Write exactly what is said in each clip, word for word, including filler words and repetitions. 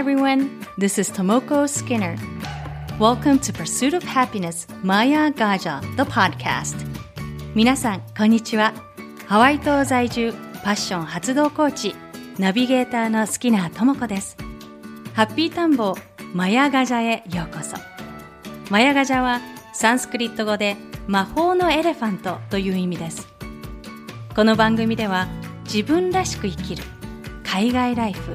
everyone. This is Tomoko Skinner. Welcome to Pursuit of Happiness, Maya Gaja, the podcast. 皆さん、こんにちは。ハワイ島在住、パッション発動コーチ、ナビゲーターのスキナートモコです。ハッピー探訪、Maya Gaja へようこそ。Maya Gaja は、サンスクリット語で魔法のエレファントという意味です。この番組では、自分らしく生きる、海外ライフ、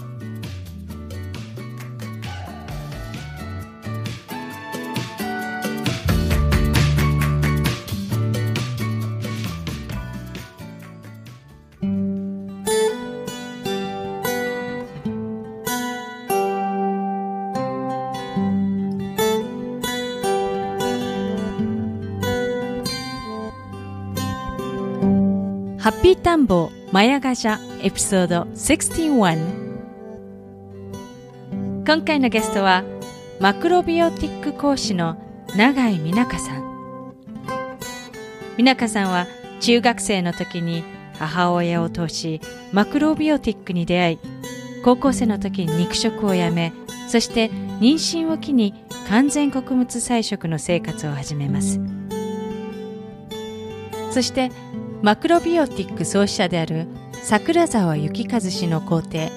ハッピー探訪マヤガジャエピソードろくじゅういち。今回のゲストはマクロビオティック講師の永井美奈香さん。美奈香さんは中学生の時に母親を通しマクロビオティックに出会い、高校生の時に肉食をやめ、そして妊娠を機に完全穀物菜食の生活を始めます。そしてマクロビオティック創始者である桜沢幸和氏の皇帝、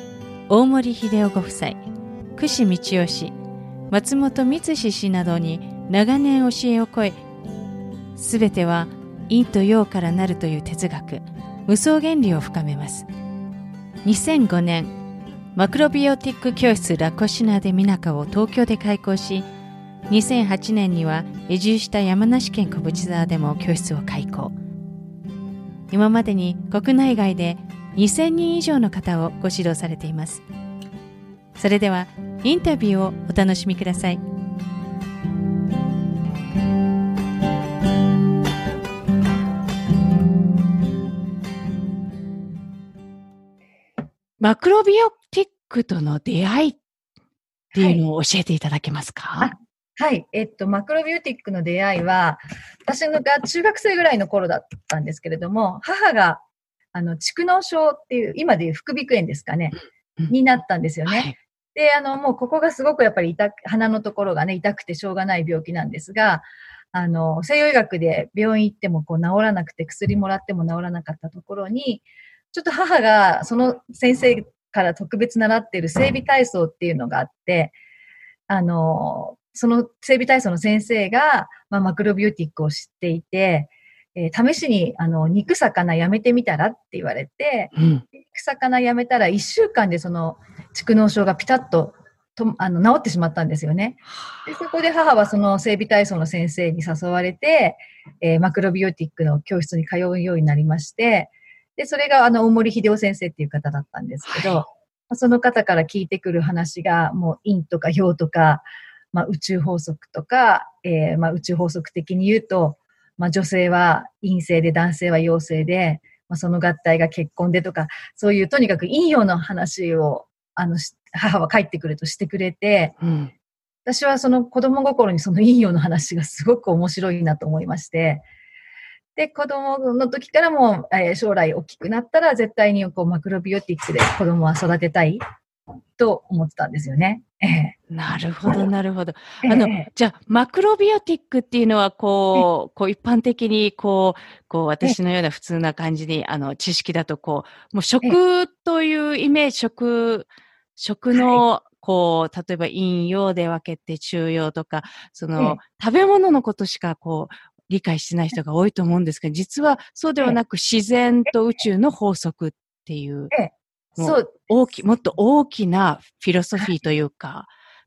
大森秀夫ご夫妻、櫛道夫氏、松本光志氏などに長年教えを請い、すべては陰と陽からなるという哲学、無双原理を深めます。にせんごねん、マクロビオティック教室ラコシナでミナカを東京で開講し、にせんはちねんには移住した山梨県小淵沢でも教室を開講。今までに国内外でにせんにん以上の方をご指導されています。それではインタビューをお楽しみください。マクロビオティックとの出会いっていうのを教えていただけますか？はいはい。えっと、マクロビオティックの出会いは、私が中学生ぐらいの頃だったんですけれども、母が、あの、蓄膿症っていう、今でいう副鼻腔炎ですかね、になったんですよね。はい、で、あの、もうここがすごくやっぱり痛く、鼻のところがね、痛くてしょうがない病気なんですが、あの、西洋医学で病院行ってもこう治らなくて、薬もらっても治らなかったところに、ちょっと母がその先生から特別習っている整備体操っていうのがあって、あの、その整備体操の先生が、まあ、マクロビオティックを知っていて、えー、試しにあの肉魚やめてみたらって言われて、うん、肉魚やめたらいっしゅうかんでその蓄膿症がピタッととあの治ってしまったんですよね。で、そこで母はその整備体操の先生に誘われて、えー、マクロビオティックの教室に通うようになりまして、でそれがあの大森秀夫先生っていう方だったんですけど、はい、その方から聞いてくる話がもう陰とか陽とか、まあ、宇宙法則とか、えーまあ、宇宙法則的に言うと、まあ、女性は陰性で男性は陽性で、まあ、その合体が結婚でとか、そういうとにかく陰陽の話をあの母は帰ってくるとしてくれて、うん、私はその子供心にその陰陽の話がすごく面白いなと思いまして、で、子供の時からも、えー、将来大きくなったら絶対にこうマクロビオティックで子供は育てたいと思ってたんですよね。ええ、なるほど、なるほど。あの、ええ、じゃあ、マクロビオティックっていうのは、こう、こう一般的に、こう、こう、私のような普通な感じに、あの、知識だと、こう、もう食というイメージ、食、食の、こう、例えば陰陽で分けて中陽とか、その、食べ物のことしか、こう、理解してない人が多いと思うんですけど、実はそうではなく、自然と宇宙の法則っていう。そう大きもっと大きなフィロソフィーというか、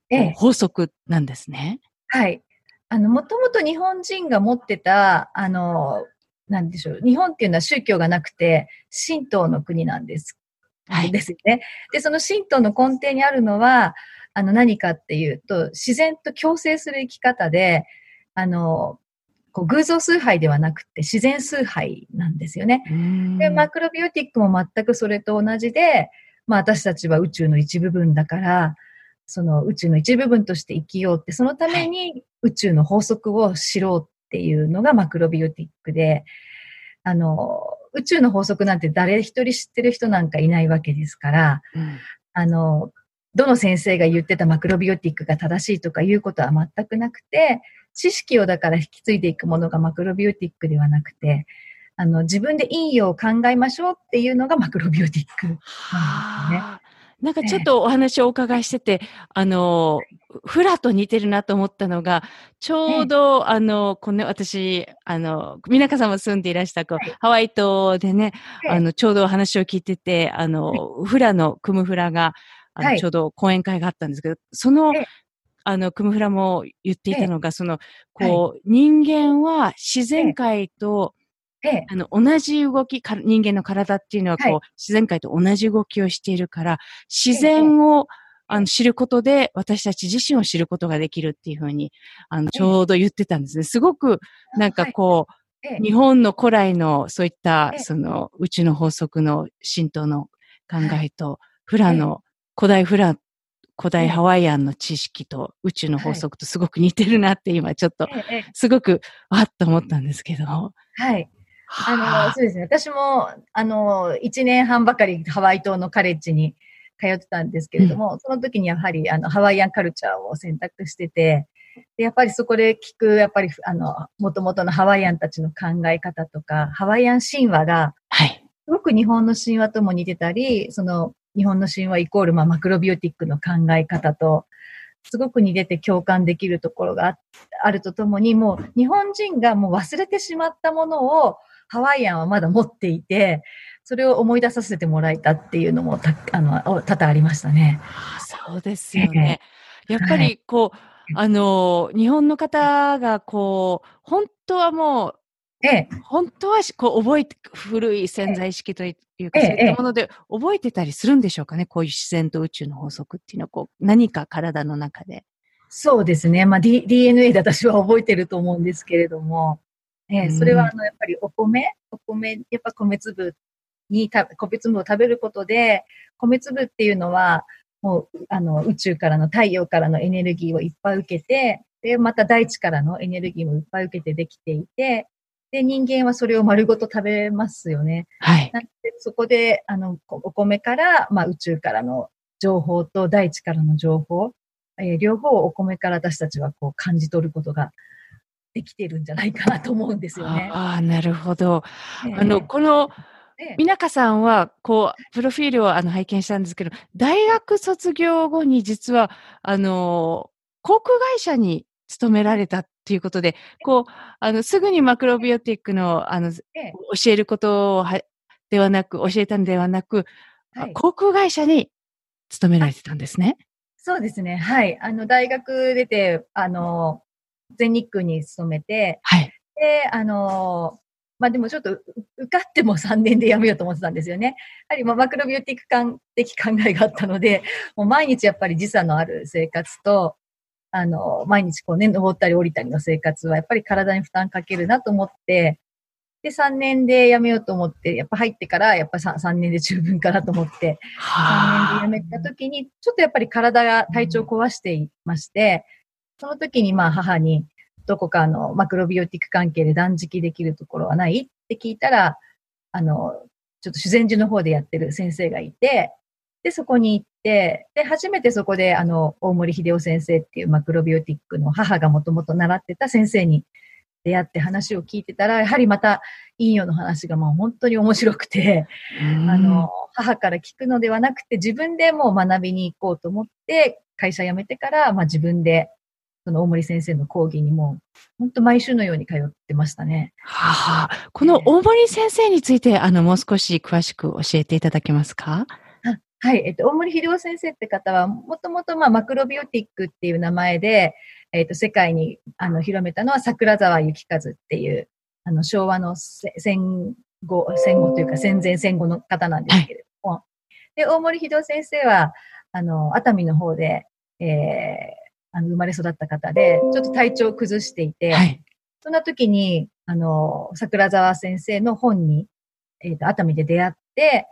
ええ、法則なんですね。はい。あの、もともと日本人が持ってた、あの、なんでしょう、日本っていうのは宗教がなくて、神道の国なんです。はい。ですよね。で、その神道の根底にあるのは、あの、何かっていうと、自然と共生する生き方で、あの、こう偶像崇拝ではなくて自然崇拝なんですよね。で、マクロビオティックも全くそれと同じで、まあ、私たちは宇宙の一部分だから、その宇宙の一部分として生きようって、そのために宇宙の法則を知ろうっていうのがマクロビオティックで、あの、宇宙の法則なんて誰一人知ってる人なんかいないわけですから、うん、あの、どの先生が言ってたマクロビオティックが正しいとかいうことは全くなくて、知識をだから引き継いでいくものがマクロビオティックではなくて、あの、自分でいいよう考えましょうっていうのがマクロビオティックなんですね。はあ、なんかちょっとお話をお伺いしてて、ね、あの、フラと似てるなと思ったのが、ちょうど、ね、あの、この、ね、私、あの、みなかさんも住んでいらした、こう、はい、ハワイ島でね、はい、あの、ちょうどお話を聞いてて、あの、はい、フラのクムフラが、あの、はい、ちょうど講演会があったんですけど、その、はい、あの、クムフラも言っていたのが、その、こう、はい、人間は自然界と、ええ、あの同じ動きか、人間の体っていうのはこう、はい、自然界と同じ動きをしているから、自然を、ええ、あの知ることで私たち自身を知ることができるっていうふうに、あのちょうど言ってたんですね。すごくなんかこう、はい、日本の古来のそういった、ええ、その宇宙の法則の神道の考えと、はい、フラの、ええ、古代フラ、古代ハワイアンの知識と宇宙の法則とすごく似てるなって今ちょっと、ええ、すごくわっと思ったんですけど。はい。あの、そうですね。私も、あの、一年半ばかりハワイ島のカレッジに通ってたんですけれども、うん、その時にやはり、あの、ハワイアンカルチャーを選択してて、で、やっぱりそこで聞く、やっぱり、あの、元々のハワイアンたちの考え方とか、ハワイアン神話が、はい。すごく日本の神話とも似てたり、その、日本の神話イコール、まあ、マクロビオティックの考え方と、すごく似てて共感できるところが あ, あるとともに、もう、日本人がもう忘れてしまったものを、ハワイアンはまだ持っていて、それを思い出させてもらえたっていうのもたあの多々ありましたね。ああ、そうですよね。やっぱりこう、はい、あの日本の方がこう本当はもう、ええ、本当はこう覚えて古い潜在意識というか、ええ、そういったもので覚えてたりするんでしょうかね。こういう自然と宇宙の法則っていうのはこう何か体の中で。そうですね。まあ、D、ディーエヌエー で私は覚えてると思うんですけれども。えー、それはあのやっぱりお米、お米、やっぱ米粒にた、米粒を食べることで、米粒っていうのは、もう、あの、宇宙からの、太陽からのエネルギーをいっぱい受けて、で、また大地からのエネルギーもいっぱい受けてできていて、で、人間はそれを丸ごと食べますよね。はい。なんでそこで、あの、お米から、まあ、宇宙からの情報と大地からの情報、えー、両方をお米から私たちはこう感じ取ることが、できてるんじゃないかなと思うんですよね。ああ、なるほど。えー、あの、この、みなかさんは、こう、プロフィールをあの拝見したんですけど、大学卒業後に実は、あの、航空会社に勤められたっていうことで、こう、あの、すぐにマクロビオティックの、あの、教えることをはではなく、教えたのではなく、はい、航空会社に勤められてたんですね。そうですね。はい。あの、大学出て、あの、全日空に勤めて、はい、で、あの、まあ、でもちょっと受かってもさんねんで辞めようと思ってたんですよね。やはりもうマクロビオティック的考えがあったので、もう毎日やっぱり時差のある生活と、あの、毎日こうね、登ったり降りたりの生活はやっぱり体に負担かけるなと思って、で、さんねんで辞めようと思って、やっぱ入ってから、やっぱ 3, 3年で十分かなと思って、さんねんで辞めた時に、ちょっとやっぱり体が体調を壊していまして、うん、その時にまあ母にどこかのマクロビオティック関係で断食できるところはないって聞いたら、あの、ちょっと修善寺の方でやってる先生がいて、で、そこに行って、で、初めてそこであの、大森秀夫先生っていうマクロビオティックの母がもともと習ってた先生に出会って話を聞いてたら、やはりまた陰陽の話がもう本当に面白くて、あの、母から聞くのではなくて自分でもう学びに行こうと思って、会社辞めてから、まあ自分でその大森先生の講義にも本当毎週のように通ってましたね。はあ、この大森先生についてあのもう少し詳しく教えていただけますか？はい、えっと、大森秀夫先生って方はもともとマクロビオティックっていう名前で、えっと、世界にあの広めたのは桜沢幸和っていうあの昭和の戦後、戦後というか戦前戦後の方なんですけれども、はい、で大森秀夫先生はあの熱海の方で、えーあの生まれ育った方で、ちょっと体調を崩していて、はい、そんな時に、あの、桜沢先生の本に、えっと、熱海で出会って、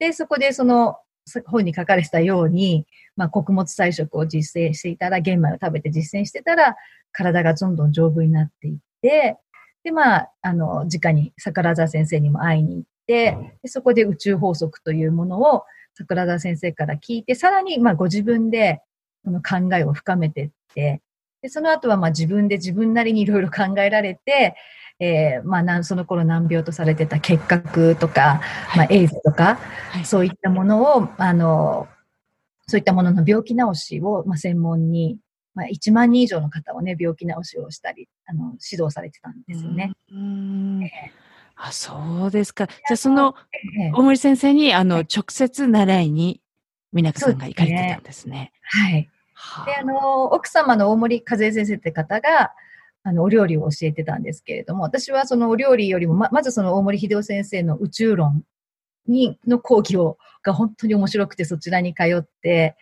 で、そこでその、本に書かれてたように、まあ、穀物菜食を実践していたら、玄米を食べて実践してたら、体がどんどん丈夫になっていって、で、まあ、あの、直に桜沢先生にも会いに行って、でそこで宇宙法則というものを桜沢先生から聞いて、さらに、まあ、ご自分でその考えを深めていって、でその後はまあ自分で自分なりにいろいろ考えられて、えー、まあその頃難病とされてた結核とか、はい、まあエイズとか、はい、そういったものをあのそういったものの病気治しをまあ専門に、まあ、いちまんにん以上の方をね病気治しをしたりあの指導されてたんですよね。うーん、えー、あ、そうですか。じゃあその、えー、大森先生にあの、はい、直接習いに皆さんが行かれてたんですね。はい。で、あの、奥様の大森和江先生って方が、あの、お料理を教えてたんですけれども、私はそのお料理よりも、ま、まずその大森秀夫先生の宇宙論に、の講義を、が本当に面白くて、そちらに通って、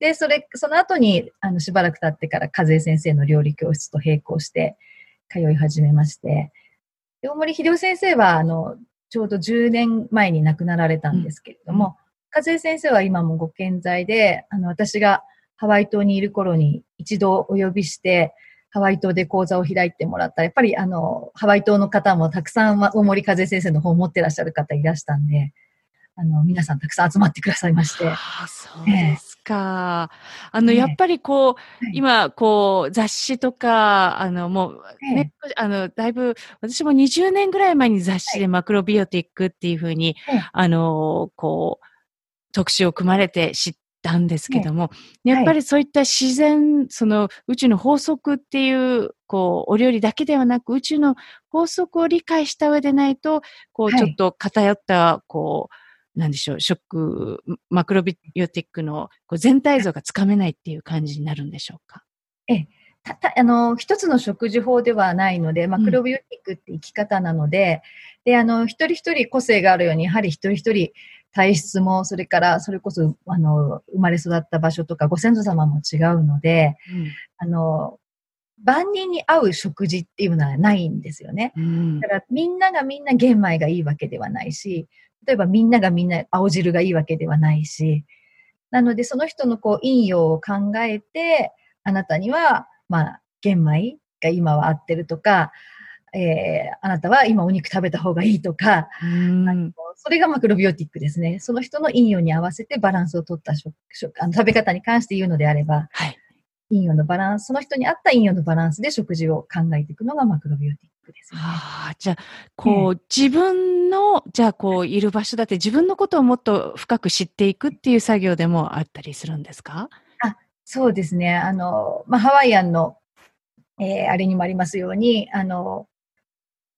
で、それ、その後に、あの、しばらく経ってから和江先生の料理教室と並行して、通い始めまして、で、大森秀夫先生は、あの、ちょうどじゅうねんまえに亡くなられたんですけれども、うん、和江先生は今もご健在で、あの、私が、ハワイ島にいる頃に一度お呼びして、ハワイ島で講座を開いてもらったら、やっぱりあの、ハワイ島の方もたくさん、大森和江先生の本を持ってらっしゃる方いらしたんで、あの、皆さんたくさん集まってくださいまして。あ、そうですか。えー、あの、やっぱりこう、えー、今、こう、雑誌とか、あの、もう、ね、えー、あの、だいぶ、私もにじゅうねんぐらい前に雑誌でマクロビオティックっていうふうに、えー、あの、こう、特集を組まれて知って、たんですけども、ね、やっぱりそういった自然、はい、その宇宙の法則っていう、こう、お料理だけではなく、宇宙の法則を理解した上でないと、こう、ちょっと偏った、こう、なんでしょう、食、マクロビオティックのこう全体像がつかめないっていう感じになるんでしょうか。ええ、たた、あの、一つの食事法ではないので、マクロビオティックって生き方なので、うん、で、あの、一人一人個性があるように、やはり一人一人、体質も、それから、それこそ、あの、生まれ育った場所とか、ご先祖様も違うので、うん、あの、万人に合う食事っていうのはないんですよね。うん、だから、みんながみんな玄米がいいわけではないし、例えばみんながみんな青汁がいいわけではないし、なので、その人のこう、陰陽を考えて、あなたには、まあ、玄米が今は合ってるとか、えー、あなたは今お肉食べた方がいいとか、あの、それがマクロビオティックですね。その人の陰陽に合わせてバランスを取った食、食、あの、食べ方に関して言うのであれば、はい、陰陽のバランス、その人に合った陰陽のバランスで食事を考えていくのがマクロビオティックですね。はあ、じゃあ、こう、ね、自分の、じゃあ、こう、いる場所だって自分のことをもっと深く知っていくっていう作業でもあったりするんですか？あ、そうですね。あの、まあ、ハワイアンの、えー、あれにもありますように、あの、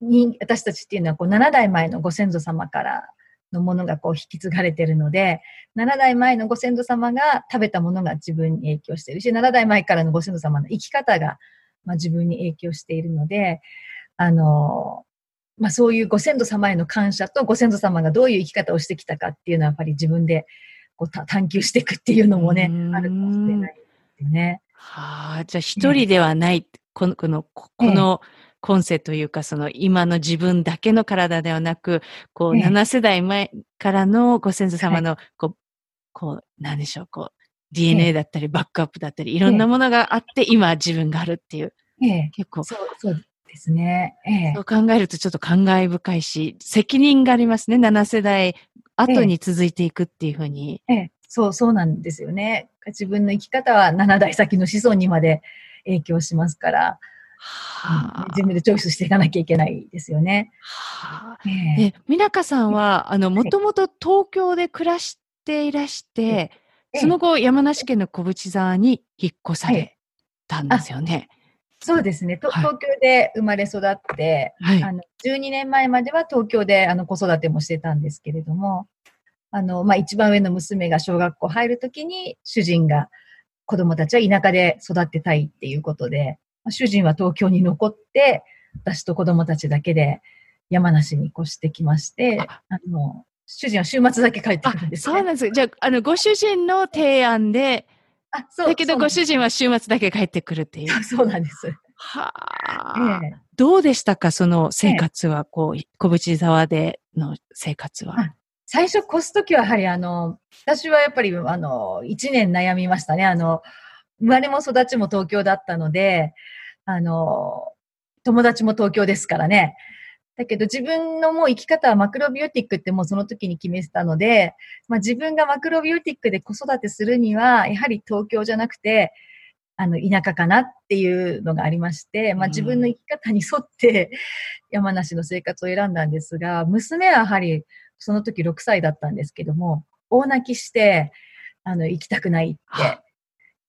に私たちっていうのはこうななだいまえのご先祖様からのものがこう引き継がれてるので、ななだいまえのご先祖様が食べたものが自分に影響しているし、ななだいまえからのご先祖様の生き方が、まあ、自分に影響しているので、あの、まあ、そういうご先祖様への感謝とご先祖様がどういう生き方をしてきたかっていうのはやっぱり自分でこう探求していくっていうのもね、あるかもしれないですね。はあ、じゃあ一人ではない、ね、この、この、この、ええ、今世というか、その今の自分だけの体ではなく、こうななせだいまえからのご先祖様のこう、はい、こう何でしょう、こう ディーエヌエー だったりバックアップだったり、いろんなものがあって今自分があるっていう、ええ、結構そう、そうですね、ええ。そう考えるとちょっと感慨深いし、責任がありますね。なな世代後に続いていくっていうふうに、ええ、そうそうなんですよね。自分の生き方はななだい先の子孫にまで影響しますから。はあ、自分でチョイスしていかなきゃいけないですよね。はあ、えー、みなかさんは、あの、もともと東京で暮らしていらして、えー、その後、山梨県の小淵沢に引っ越されたんですよね。えー、そうですね。東京で生まれ育って、はい、あの、じゅうにねんまえまでは東京であの子育てもしてたんですけれども、あの、まあ、一番上の娘が小学校入るときに、主人が子供たちは田舎で育てたいっていうことで、主人は東京に残って、私と子供たちだけで山梨に越してきまして、あの、主人は週末だけ帰ってくるんですね。そうなんです。じゃあ、あの、ご主人の提案で、あ、そうだけどご主人は週末だけ帰ってくるっていう。そう、そうなんです。はあ、えー。どうでしたか、その生活は、こう、小淵沢での生活は。最初越すときはやはりあの、私はやっぱりあの、一年悩みましたね。あの、生まれも育ちも東京だったので、あの、友達も東京ですからね。だけど自分のもう生き方はマクロビオティックってもうその時に決めてたので、まあ自分がマクロビオティックで子育てするには、やはり東京じゃなくて、あの、田舎かなっていうのがありまして、まあ自分の生き方に沿って山梨の生活を選んだんですが、娘はやはりその時ろくさいだったんですけども、大泣きして、あの、行きたくないって。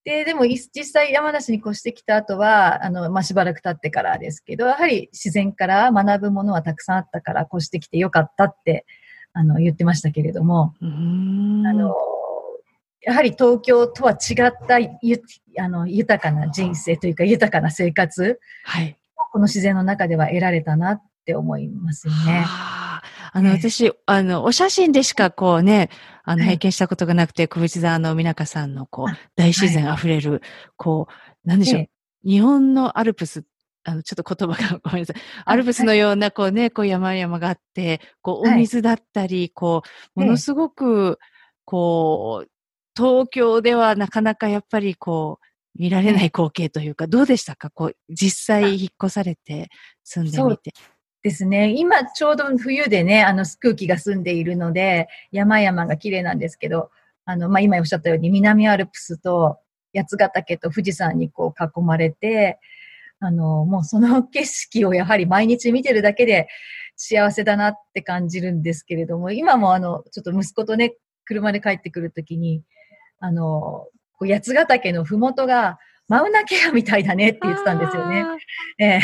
で、でも実際山梨に越してきた後は、あの、まあ、しばらく経ってからですけど、やはり自然から学ぶものはたくさんあったから、越してきてよかったって、あの、言ってましたけれども、うーんあの、やはり東京とは違ったゆ、あの、豊かな人生というか豊かな生活、はい、この自然の中では得られたなって思いますよね。あの、私、あの、お写真でしかこうね、あの、拝見したことがなくて、小淵沢のみなかさんのこう、大自然あふれる、こう、なんでしょう、日本のアルプス、あの、ちょっと言葉がごめんなさい。アルプスのようなこうね、こう山々があって、こう、お水だったり、こう、ものすごく、こう、東京ではなかなかやっぱりこう、見られない光景というか、どうでしたか？こう、実際引っ越されて住んでみて。ですね。今ちょうど冬でね、あの空気が澄んでいるので、山々が綺麗なんですけど、あの、まあ、今おっしゃったように南アルプスと八ヶ岳と富士山にこう囲まれて、あの、もうその景色をやはり毎日見てるだけで幸せだなって感じるんですけれども、今もあの、ちょっと息子とね、車で帰ってくるときに、あの、こう八ヶ岳のふもとがマウナケアみたいだねって言ってたんですよね。ええ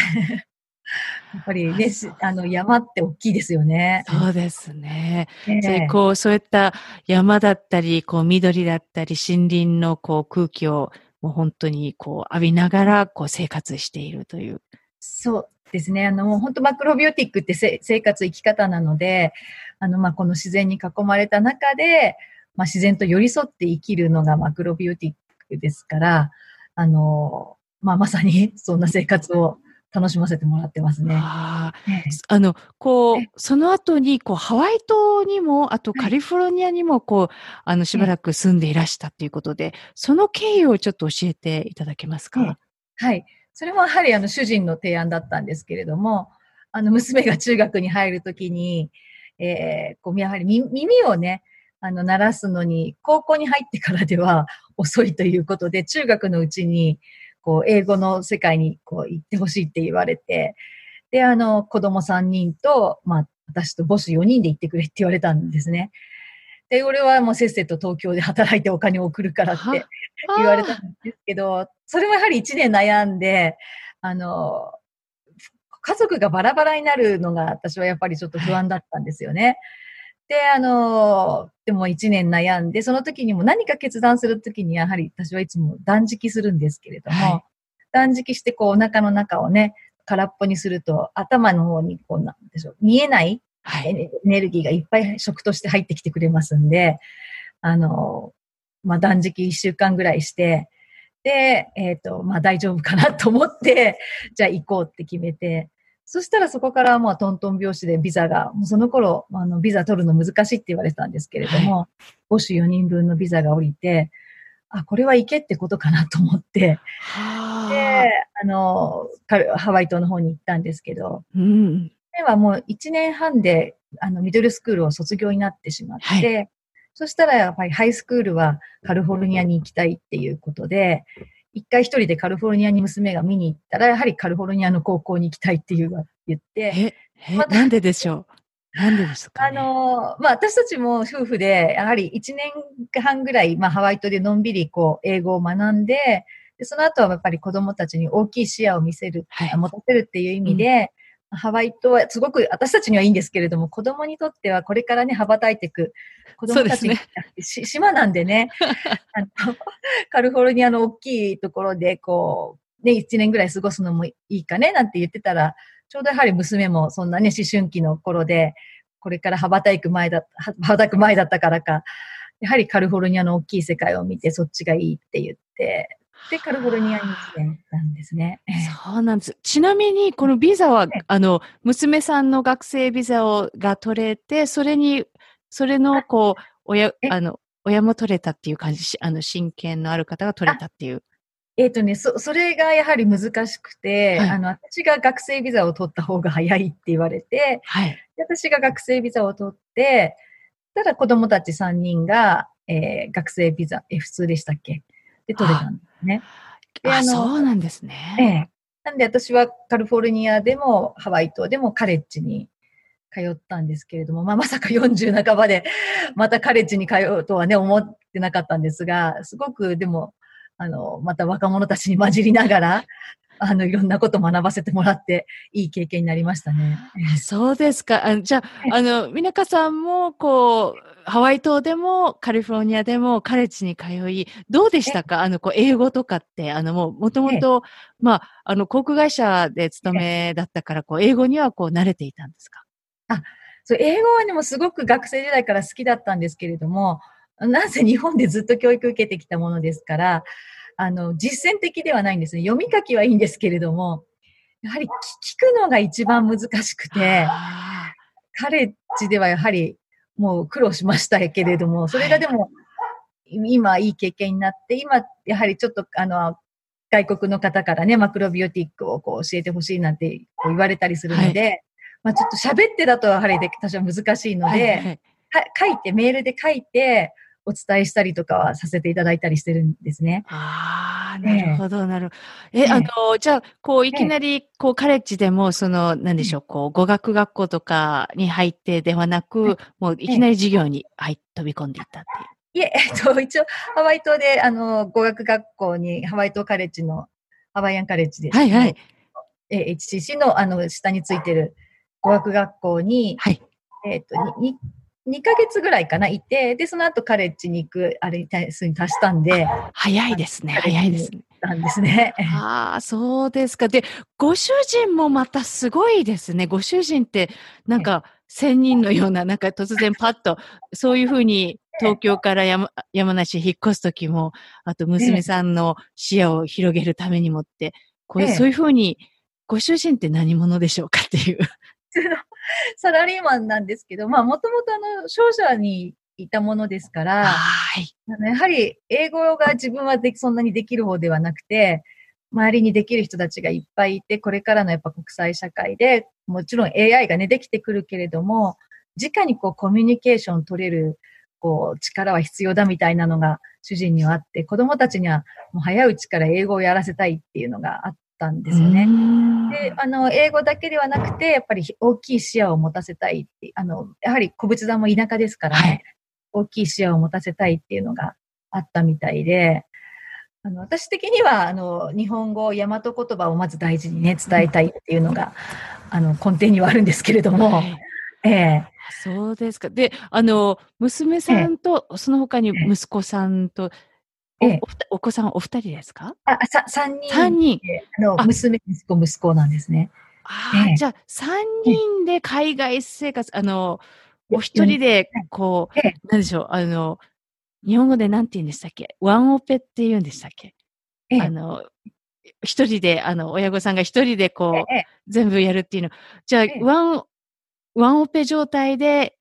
やっぱりね、あの山って大きいですよね。そうですね。えー、でこうそういった山だったり、こう緑だったり森林のこう空気をもう本当にこう浴びながらこう生活しているという。そうですね。あのもう本当マクロビオティックってせ生活生き方なので、あのまあこの自然に囲まれた中で、まあ自然と寄り添って生きるのがマクロビオティックですから、あのまあまさにそんな生活を楽しませてもらってますね。ああの、こう、その後に、こう、ハワイ島にも、あとカリフォルニアにも、こう、あの、しばらく住んでいらしたということで、その経緯をちょっと教えていただけますか？はい。それもやはり、あの、主人の提案だったんですけれども、あの、娘が中学に入るときに、えー、こう、やはり耳をね、あの、鳴らすのに、高校に入ってからでは遅いということで、中学のうちに、こう英語の世界にこう行ってほしいって言われて、で、あの、子供さんにんと、まあ、私とボスよにんで行ってくれって言われたんですね。で、俺はもうせっせと東京で働いてお金を送るからって言われたんですけど、それはやはりいちねん悩んで、あの、家族がバラバラになるのが私はやっぱりちょっと不安だったんですよね。で、あの、でもいちねん悩んで、その時にも何か決断する時にやはり私はいつも断食するんですけれども、はい、断食してこうお腹の中をね、空っぽにすると頭の方にこうなんでしょう、見えないエネルギーがいっぱい食として入ってきてくれますんで、あの、まあ、断食いっしゅうかんぐらいして、で、えっと、まあ、大丈夫かなと思って、じゃあ行こうって決めて、そしたらそこからもうトントン拍子でビザが、もうその頃、あの、ビザ取るの難しいって言われてたんですけれども、ボスよにんぶんのビザが降りて、あ、これは行けってことかなと思って、で、あの、ハワイ島の方に行ったんですけど、うん、ではもういちねんはんで、あの、ミドルスクールを卒業になってしまって、はい、そしたらやっぱりハイスクールはカリフォルニアに行きたいっていうことで、一回一人でカリフォルニアに娘が見に行ったら、やはりカリフォルニアの高校に行きたいっていうわ、言って。え、え、ま、なんででしょう？なんでですかね？あの、まあ、私たちも夫婦で、やはり一年半ぐらい、まあ、ハワイ島でのんびり、こう、英語を学んで、で、その後はやっぱり子供たちに大きい視野を見せる、はい、持たせるっていう意味で、うん、ハワイ島はすごく私たちにはいいんですけれども、子供にとってはこれからね、羽ばたいていく。子供たちに、島なんでね、あの、カリフォルニアの大きいところで、こう、ね、一年ぐらい過ごすのもいいかね、なんて言ってたら、ちょうどやはり娘もそんなね、思春期の頃で、これから羽ばたく前だった、羽ばたく前だったからか、やはりカリフォルニアの大きい世界を見て、そっちがいいって言って、で、カリフォルニアに行ったんですね。そうなんです。ちなみに、このビザは、あの、娘さんの学生ビザをが取れて、それに、それのこう親あの親も取れたっていう感じ、あの親権のある方が取れたっていう。えっとね、そ、それがやはり難しくて、はい、あの、私が学生ビザを取った方が早いって言われて、はい、私が学生ビザを取って、ただ子供たちさんにんが、えー、学生ビザ、エフツー でしたっけで取れたんですね。あ、あの、そうなんですね。えー、なんで私はカリフォルニアでもハワイ島でもカレッジに通ったんですけれども、まあ、まさかよんじゅう半ばでまたカレッジに通うとはね、思ってなかったんですが、すごくでも、あの、また若者たちに混じりながら、あの、いろんなことを学ばせてもらって、いい経験になりましたね。そうですか。あのじゃあ、あの、みなかさんも、こう、ハワイ島でも、カリフォルニアでも、カレッジに通い、どうでしたか？あの、こう、英語とかって、あの、もう、もともと、まあ、あの、航空会社で勤めだったから、こう、英語には、こう、慣れていたんですか？あ、そう、英語はね、もうすごく学生時代から好きだったんですけれども、なぜ日本でずっと教育受けてきたものですから、あの、実践的ではないんですね。読み書きはいいんですけれども、やはり聞くのが一番難しくて、カレッジではやはりもう苦労しましたけれども、それがでも、はい、今いい経験になって、今やはりちょっとあの、外国の方からね、マクロビオティックをこう教えてほしいなんてこう言われたりするので、はい、まあ、ちょっと喋ってだとやはり多少難しいので、はいはい、書いて、メールで書いて、お伝えしたりとかはさせていただいたりしてるんですね。ああ、なるほど、なるほど。え、ええ、あの、じゃあ、こう、いきなり、こう、カレッジでも、その、何でしょう、こう、語学学校とかに入ってではなく、もう、いきなり授業に入っ飛び込んでいったっていう。いえ、えっと、一応、ハワイ島で、あの、語学学校に、ハワイ島カレッジの、ハワイアンカレッジです、ね。はいはい。え、エイチシーシー の、あの、下についてる語学学校に、はい。えっと、に、にかげつぐらいかな、いて、で、その後カレッジに行く、あれに対するに足したんで。早いですね、早いですね。なんですね。ああ、そうですか。で、ご主人もまたすごいですね。ご主人って、なんか、仙人のような、なんか突然パッと、そういうふうに東京から山、山梨引っ越すときも、あと娘さんの視野を広げるためにもって、こう、そういうふうに、ご主人って何者でしょうかっていう。サラリーマンなんですけど、まあ、もともとあの、商社にいたものですから、はい、やはり、英語が自分はでそんなにできる方ではなくて、周りにできる人たちがいっぱいいて、これからのやっぱ国際社会で、もちろん エーアイ がね、できてくるけれども、直にこう、コミュニケーション取れる、こう、力は必要だみたいなのが主人にはあって、子供たちにはもう早いうちから英語をやらせたいっていうのがあって、たんですよね。で、あの、英語だけではなくて、やっぱり大きい視野を持たせたいって、あの、やはり小淵座も田舎ですからね、はい、大きい視野を持たせたいっていうのがあったみたいで、あの、私的には、あの、日本語、大和言葉をまず大事にね、伝えたいっていうのが、あの、根底にはあるんですけれども、はい、ええ。そうですか。で、あの、娘さんと、ええ、その他に息子さんと、ええお, お子さんお二人ですか？あ、さ、三人。三人。あの、娘、息子、息子なんですね。ああ、えー、じゃあ、三人で海外生活、あの、お一人で、こう、えー、なんでしょう、あの、日本語でなんて言うんでしたっけ？ワンオペって言うんでしたっけ？えー、あの、一人で、あの、親御さんが一人で、こう、えー、全部やるっていうの。じゃあ、えー、ワン、ワンオペ状態で、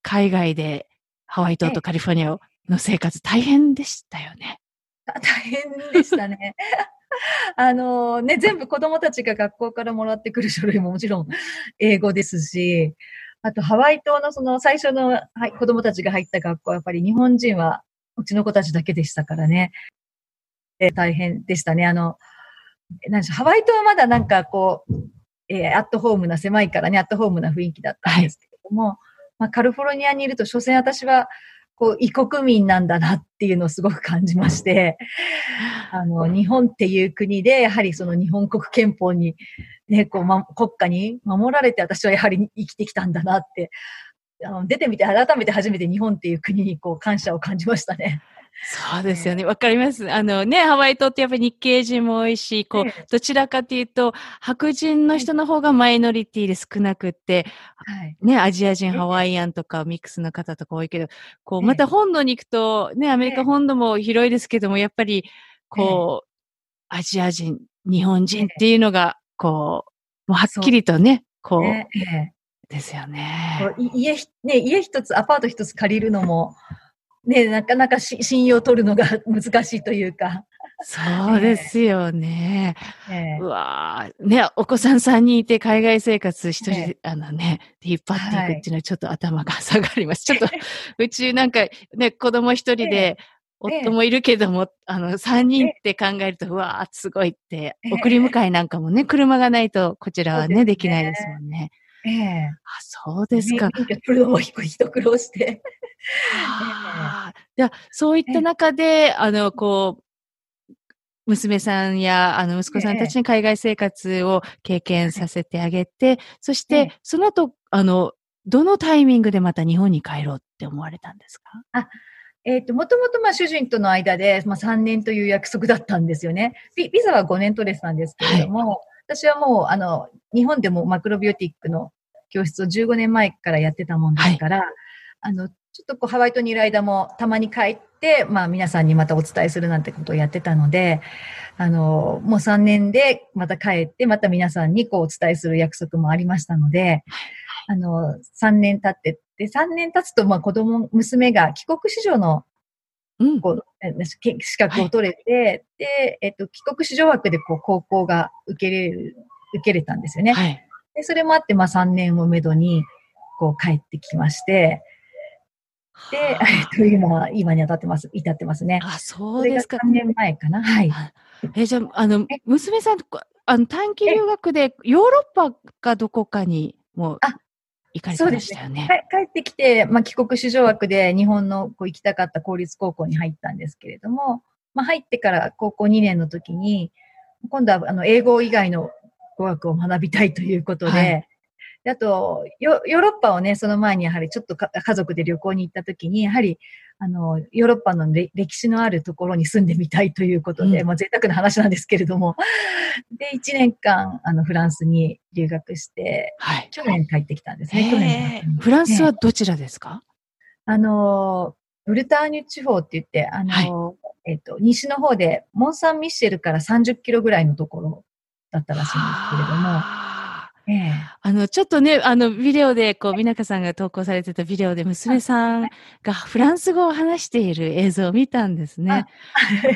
海外で、ハワイ島とカリフォルニアの生活、大変でしたよね。大変でしたね。あのね、全部子供たちが学校からもらってくる書類ももちろん英語ですし、あとハワイ島のその最初の、はい、子供たちが入った学校はやっぱり日本人はうちの子たちだけでしたからね。えー、大変でしたね。あの、なんでしょう、ハワイ島はまだなんかこう、えー、アットホームな狭いからね、アットホームな雰囲気だったんですけれども、はい、まあ、カリフォルニアにいると所詮私はこう異国民なんだなっていうのをすごく感じまして、あの、日本っていう国で、やはりその日本国憲法に、ね、こう、ま、国家に守られて私はやはり生きてきたんだなって、あの、出てみて改めて初めて日本っていう国にこう感謝を感じましたね。そうですよね。わかります。あのね、ハワイ島ってやっぱり日系人も多いし、こう、どちらかというと、白人の人の方がマイノリティで少なくって、はい、ね、アジア人、ハワイアンとかミックスの方とか多いけど、こう、また本土に行くと、ね、アメリカ本土も広いですけども、やっぱり、こう、アジア人、日本人っていうのが、こう、もうはっきりとね、こう、ですよね。家ね、家一つ、アパート一つ借りるのも、ね、なかなか信用取るのが難しいというか。そうですよね。えー、うわー、ね、お子さんさんにんいて海外生活一人で、えー、あのね、引っ張っていくっていうのはちょっと頭が下がります。はい、ちょっと、うちなんかね、子供一人で、えー夫もいるけども、ええ、あの、三人って考えると、うわー、すごいって、ええ、送り迎えなんかもね、車がないと、こちらは ね, ね、できないですもんね。ええ。あ、そうですか。プロも一苦労して。ああ、そういった中で、ええ、あの、こう、娘さんや、あの、息子さんたちに海外生活を経験させてあげて、ええ、そして、ええ、その後、あの、どのタイミングでまた日本に帰ろうって思われたんですか？あえっと、もともと、まあ、主人との間で、まあ、さんねんという約束だったんですよね。ビ、ビザはごねんトレスなんですけれども、はい、私はもう、あの、日本でもマクロビオティックの教室をじゅうごねんまえからやってたもんですから、はい、あの、ちょっとこう、ハワイ島にいる間もたまに帰って、まあ、皆さんにまたお伝えするなんてことをやってたので、あの、もうさんねんでまた帰って、また皆さんにこう、お伝えする約束もありましたので、あの、さんねん経って、で、さんねん経つと、まあ、子供、娘が帰国子女の、うん、こう、資格を取れて、はい、で、えっと、帰国子女枠で、こう、高校が受けれる、受けれたんですよね。はい、で、それもあって、まあ、さんねんをめどに、こう、帰ってきまして、で、えっと、今、今に当たってます、至ってますね。あ、そうですか。さんねんまえかな。はい。え、じゃあ、あの、娘さん、あの、短期留学で、ヨーロッパかどこかに、もう、行かれてましたよね。そうですね。帰ってきて、まあ、帰国子女枠で日本のこう行きたかった公立高校に入ったんですけれども、まあ、入ってから高校にねんの時に、今度はあの英語以外の語学を学びたいということで、はい、であとヨ、ヨーロッパをね、その前にやはりちょっとか家族で旅行に行った時に、やはりあのヨーロッパの歴史のあるところに住んでみたいということで、うん、まあ、贅沢な話なんですけれども、で、いちねんかん、あの、フランスに留学して、はい、去年帰ってきたんですね。去年。フランスはどちらですか？あの、ブルターニュ地方って言って、あの、はい、えっと、西の方で、モンサンミッシェルからさんじゅっキロぐらいのところだったらしいんですけれども、ええ、あの、ちょっとね、あの、ビデオで、こう、みなかさんが投稿されてたビデオで、娘さんがフランス語を話している映像を見たんですね。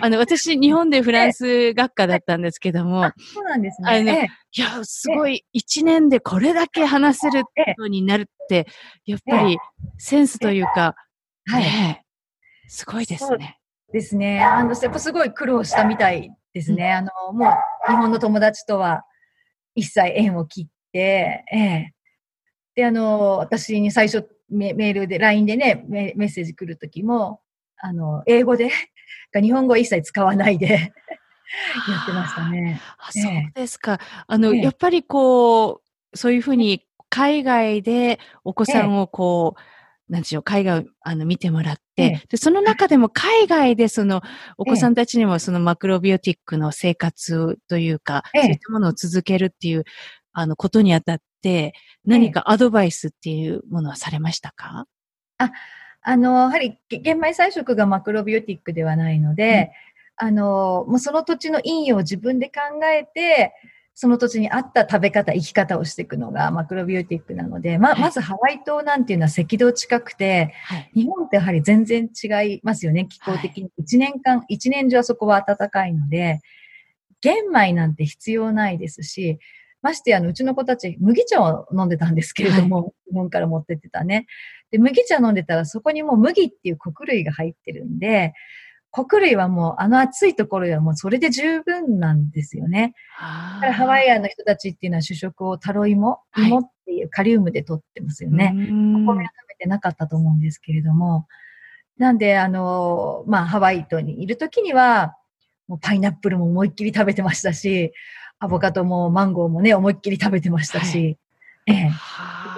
あ, あの、私、日本でフランス学科だったんですけども、そうなんですね。あの、ええ、いや、すごい、一年でこれだけ話せるようになるって、やっぱり、センスというか、はい、ええ、すごいですね。ですね。あの、やっぱすごい苦労したみたいですね。うん、あの、もう、日本の友達とは、一切縁を切って、で、ええ、で、あの、私に最初メールで、ライン でね、メッセージ来るときも、あの、英語で、日本語一切使わないで、やってましたね。あ、ええ、そうですか。あの、ええ、やっぱりこう、そういうふうに海外でお子さんをこう、ええ、なんでしょう、海外をあの見てもらって、ええ、で、その中でも海外でその、お子さんたちにもそのマクロビオティックの生活というか、ええ、そういったものを続けるっていう、あの、ことにあたって、何かアドバイスっていうものはされましたか？ええ、あ、あの、やはり、玄米菜食がマクロビオティックではないので、うん、あの、もうその土地の陰陽を自分で考えて、その土地に合った食べ方、生き方をしていくのがマクロビオティックなので、ま、まずハワイ島なんていうのは赤道近くて、はい、日本ってやはり全然違いますよね、気候的に。いちねんかん、いちねん中はそこは暖かいので、玄米なんて必要ないですし、ましてや、うちの子たち、麦茶を飲んでたんですけれども、はい、日本から持ってってたね。で、麦茶飲んでたら、そこにもう麦っていう穀類が入ってるんで、穀類はもう、あの暑いところではもうそれで十分なんですよね。だからハワイアンの人たちっていうのは主食をタロイモ、芋っていうカリウムで取ってますよね。はい、お米は食べてなかったと思うんですけれども。なんで、あの、まあ、ハワイ島にいるときには、もうパイナップルも思いっきり食べてましたし、アボカドもマンゴーもね、思いっきり食べてましたし、はい、ええ、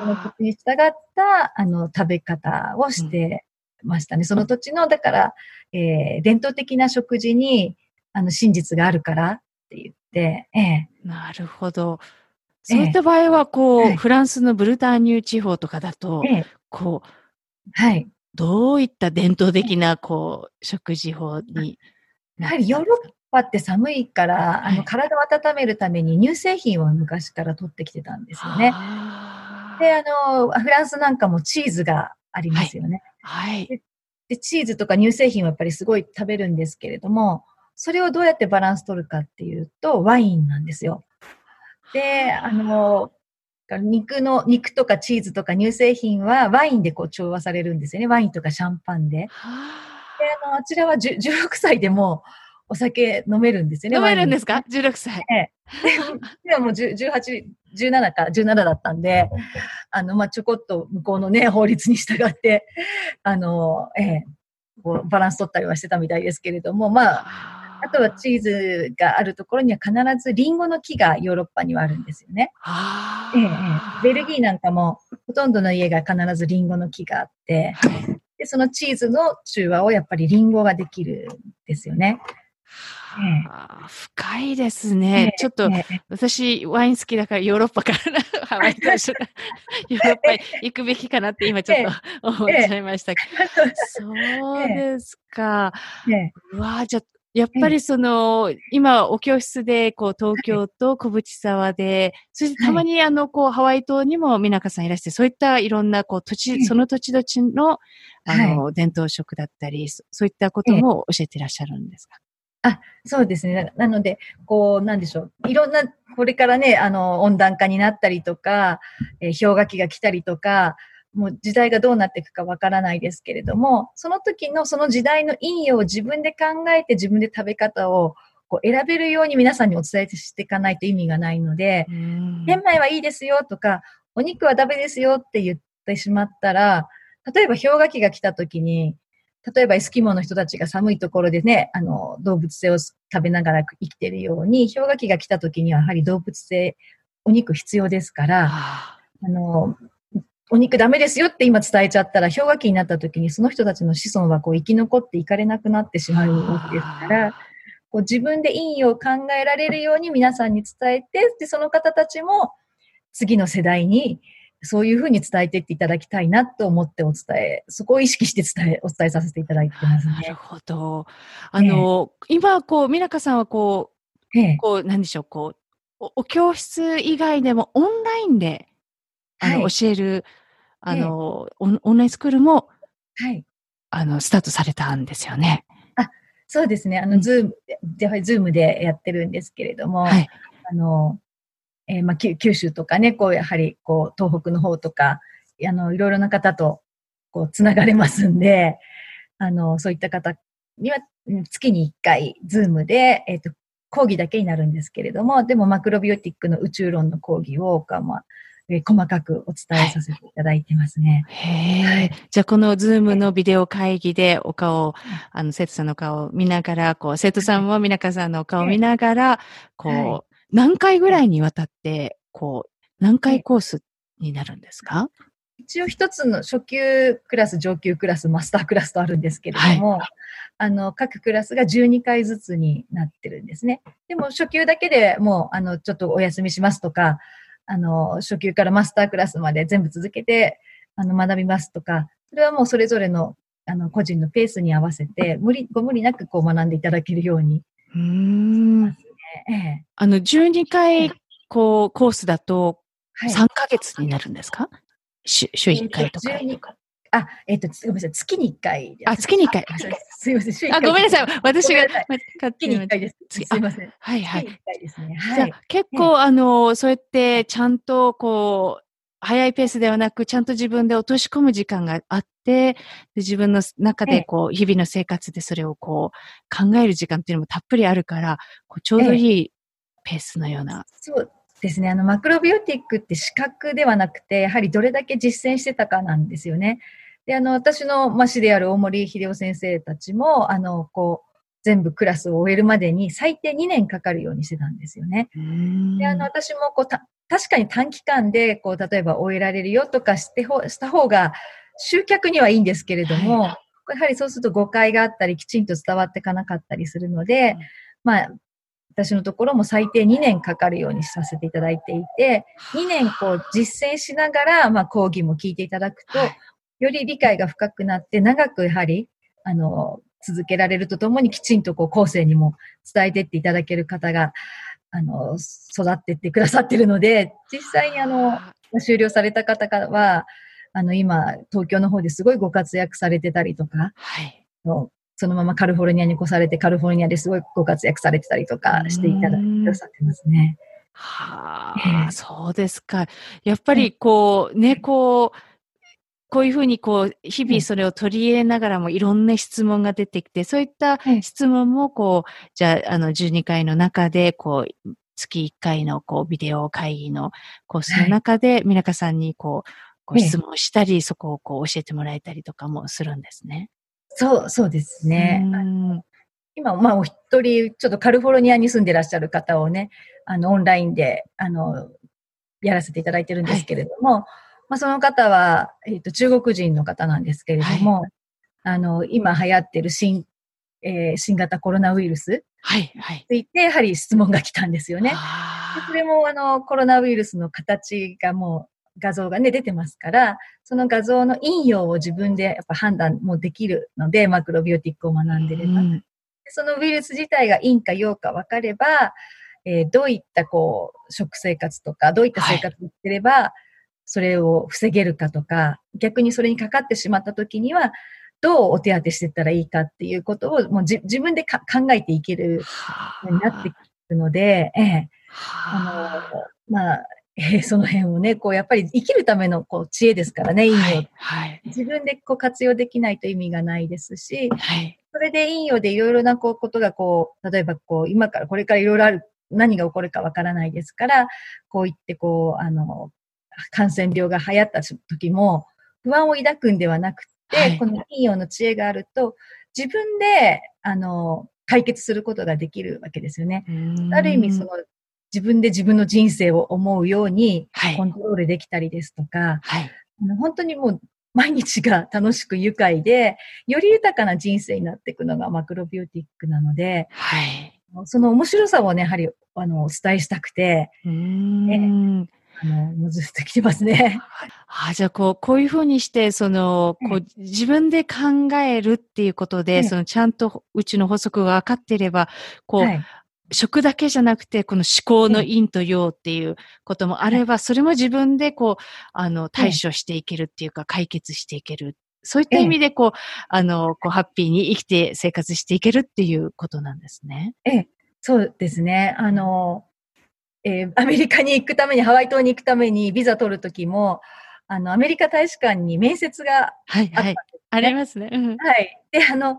その土地に従った、あの、食べ方をしてましたね。うん、その土地の、だから、えー、伝統的な食事に、あの、真実があるからって言って、ええ、なるほど。そういった場合は、こう、ええ、フランスのブルターニュ地方とかだと、ええ、こう、はい。どういった伝統的な、こう、食事法になるんですか？やはりヨーロッパパって寒いから、あの、体を温めるために乳製品を昔から取ってきてたんですよね。で、あの、フランスなんかもチーズがありますよね。はい。はい、で, で、チーズとか乳製品はやっぱりすごい食べるんですけれども、それをどうやってバランス取るかっていうと、ワインなんですよ。で、あの、肉の、肉とかチーズとか乳製品はワインでこう調和されるんですよね。ワインとかシャンパンで。で、あの、あちらはじゅうろくさいでもお酒飲めるんですよね。飲めるんですか ?じゅうろくさい。ええ。でももうじゅうはち、じゅうななか、じゅうななだったんで、あの、まあ、ちょこっと向こうのね、法律に従って、あの、ええ、こうバランス取ったりはしてたみたいですけれども、まあ、あとはチーズがあるところには必ずリンゴの木がヨーロッパにはあるんですよね。あ、ええ、ベルギーなんかもほとんどの家が必ずリンゴの木があって、でそのチーズの中和をやっぱりリンゴができるんですよね。はあ、深いですね。ええ、ちょっと、ええ、私ワイン好きだからヨーロッパからハワイからちょっとヨーロッパ行くべきかなって今ちょっと思っちゃいましたけど、ええ、そうですか。ええ、うわー、じゃやっぱりその、うん、今お教室でこう東京と小淵沢で、はい、そしてたまにあのこうハワイ島にもMinakaさんいらして、そういったいろんなこう土地、はい、その土地土地のあの、はい、伝統食だったりそういったことも教えていらっしゃるんですか？あ、そうですね。なのでこうなんでしょう、いろんなこれからね、あの温暖化になったりとか、えー、氷河期が来たりとか。もう時代がどうなっていくかわからないですけれども、その時のその時代の陰陽を自分で考えて自分で食べ方をこう選べるように皆さんにお伝えしていかないと意味がないので、玄米はいいですよとか、お肉はダメですよって言ってしまったら、例えば氷河期が来た時に、例えばエスキモの人たちが寒いところでね、あの動物性を食べながら生きているように、氷河期が来た時にはやはり動物性、お肉必要ですから、あのお肉ダメですよって今伝えちゃったら、氷河期になった時にその人たちの子孫はこう生き残っていかれなくなってしまうわけですから、こう自分で陰陽を考えられるように皆さんに伝えて、で、その方たちも次の世代にそういうふうに伝えていっていただきたいなと思ってお伝え、そこを意識して伝え、お伝えさせていただいてますね。なるほど。あの、えー、今こう、Minakaさんはこう、えー、こう、なんでしょう、こう、お、お教室以外でもオンラインで、あの、はい、教える、あの、ええ、オンラインスクールも、はい。あの、スタートされたんですよね。あ、そうですね。あの、うん、ズーム、やはりズームでやってるんですけれども、はい。あの、えー、まあ、九州とかね、こう、やはり、こう、東北の方とか、あの、いろいろな方と、こう、つながれますんで、あの、そういった方には、月にいっかい、ズームで、えっと、講義だけになるんですけれども、でも、マクロビオティックの宇宙論の講義を、まあ、細かくお伝えさせていただいてますね。はい、へえ。じゃあこのズームのビデオ会議でお顔を、あの生徒さんの顔を見ながら、こう生徒さんもMinakaさんのお顔を見ながら、こう、はい、何回ぐらいにわたってこう何回コースになるんですか？一応一つの初級クラス、上級クラス、マスタークラスとあるんですけれども、はい、あの各クラスがじゅうにかいずつになってるんですね。でも初級だけでもうあのちょっとお休みしますとか。あの、初級からマスタークラスまで全部続けて、あの、学びますとか、それはもうそれぞれの、あの、個人のペースに合わせて、無理、ご無理なくこう学んでいただけるように。うーん。ええ、あの、じゅうにかい、こう、コースだと、さんかげつになるんですか？はい、週、週いっかいとか。あ、えっと、ごめんなさい、月にいっかいです。あ、月にいっかい。すいません、週いっかい。あ、ごめんなさい、私が、月にいっかいです。すいません。はいはい。月にいっかいですね。はい。じゃあ結構、はい、あの、そうやって、ちゃんと、こう、早いペースではなく、ちゃんと自分で落とし込む時間があって、自分の中で、こう、日々の生活でそれを、こう、考える時間っていうのもたっぷりあるから、こうちょうどいいペースのような。そうですね。あの、マクロビオティックって視覚ではなくて、やはりどれだけ実践してたかなんですよね。で、あの、私の、ま、師である大森秀夫先生たちも、あの、こう、全部クラスを終えるまでに最低にねんかかるようにしてたんですよね。で、あの、私も、こう、た、確かに短期間で、こう、例えば終えられるよとかしてほ、した方が、集客にはいいんですけれども、はい、やはりそうすると誤解があったり、きちんと伝わっていかなかったりするので、うん、まあ、私のところも最低にねんかかるようにさせていただいていて、にねんこう実践しながら、まあ、講義も聞いていただくと、より理解が深くなって、長くやはり、あの、続けられるとともに、きちんとこう、後世にも伝えていっていただける方が、あの、育っていってくださっているので、実際にあの、終了された方からは、あの今東京の方ですごいご活躍されてたりとか、はい、そのままカリフォルニアに越されてカリフォルニアですごいご活躍されてたりとかしていただくださってますね。はあ、えー、そうですか。やっぱりこうね、こうこういうふうにこう日々それを取り入れながらもいろんな質問が出てきて、そういった質問もこうじゃああのじゅうにかいの中でこう月いっかいのこうビデオ会議のコースの中でみなかさんにこうご質問したり、そこをこう教えてもらえたりとかもするんですね。そうそうですね。あの今、まあ、お一人ちょっとカリフォルニアに住んでらっしゃる方をね、あのオンラインであのやらせていただいてるんですけれども、はい、まあ、その方は、えーと、中国人の方なんですけれども、はい、あの今流行ってる新、えー、新型コロナウイルスについてやはり質問が来たんですよね。はいはい、それもあのコロナウイルスの形がもう画像がね出てますから、その画像の引用を自分でやっぱ判断もできるので、マクロビオティックを学んでれば、うん、そのウイルス自体が陰か陽か分かれば、えー、どういったこう食生活とかどういった生活をしてれば、はい、それを防げるかとか、逆にそれにかかってしまった時にはどうお手当てしていったらいいかっていうことをもうじ自分でか考えていけるようになってくるので、ええ、あのまあえー、その辺をね、こうやっぱり生きるためのこう知恵ですからね、引用、はいはい、自分でこう活用できないと意味がないですし、はい、それで引用でいろいろなこうことがこう、例えばこう今からこれからいろいろある、何が起こるかわからないですから、こう言ってこうあの感染病が流行った時も不安を抱くんではなくて、はい、この引用の知恵があると自分であの解決することができるわけですよね。ある意味その自分で自分の人生を思うようにコントロールできたりですとか、はい、あの本当にもう毎日が楽しく愉快で、より豊かな人生になっていくのがマクロビューティックなので、はい、その面白さをね、やはりあのお伝えしたくて、うーん、ね、あのもうずっと来てますね。あ、じゃあこう、こういうふうにしてそのこう自分で考えるっていうことで、はい、そのちゃんとうちの法則が分かっていればこう、はい、食だけじゃなくて、この思考の陰と陽っていうこともあれば、それも自分でこう、あの、対処していけるっていうか、解決していける。そういった意味で、こう、あの、こう、ハッピーに生きて生活していけるっていうことなんですね。ええ、そうですね。あの、えー、アメリカに行くために、ハワイ島に行くためにビザ取るときも、あの、アメリカ大使館に面接があったんですね。はいはい。ありますね。うん、はい。で、あの、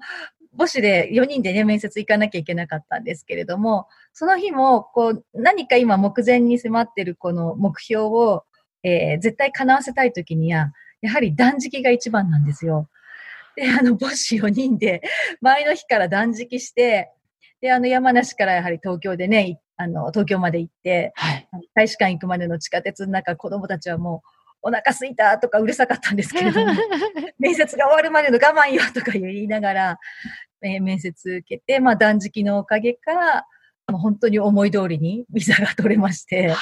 母子でよにんでね、面接行かなきゃいけなかったんですけれども、その日も、こう、何か今目前に迫ってるこの目標を、えー、絶対叶わせたいときには、やはり断食が一番なんですよ。で、あの、母子よにんで、前の日から断食して、で、あの、山梨からやはり東京でね、あの、東京まで行って、はい、大使館行くまでの地下鉄の中、子供たちはもう、お腹空いたとかうるさかったんですけれども、面接が終わるまでの我慢よとか言いながら、えー、面接受けて、まあ断食のおかげか、もう本当に思い通りにビザが取れまして、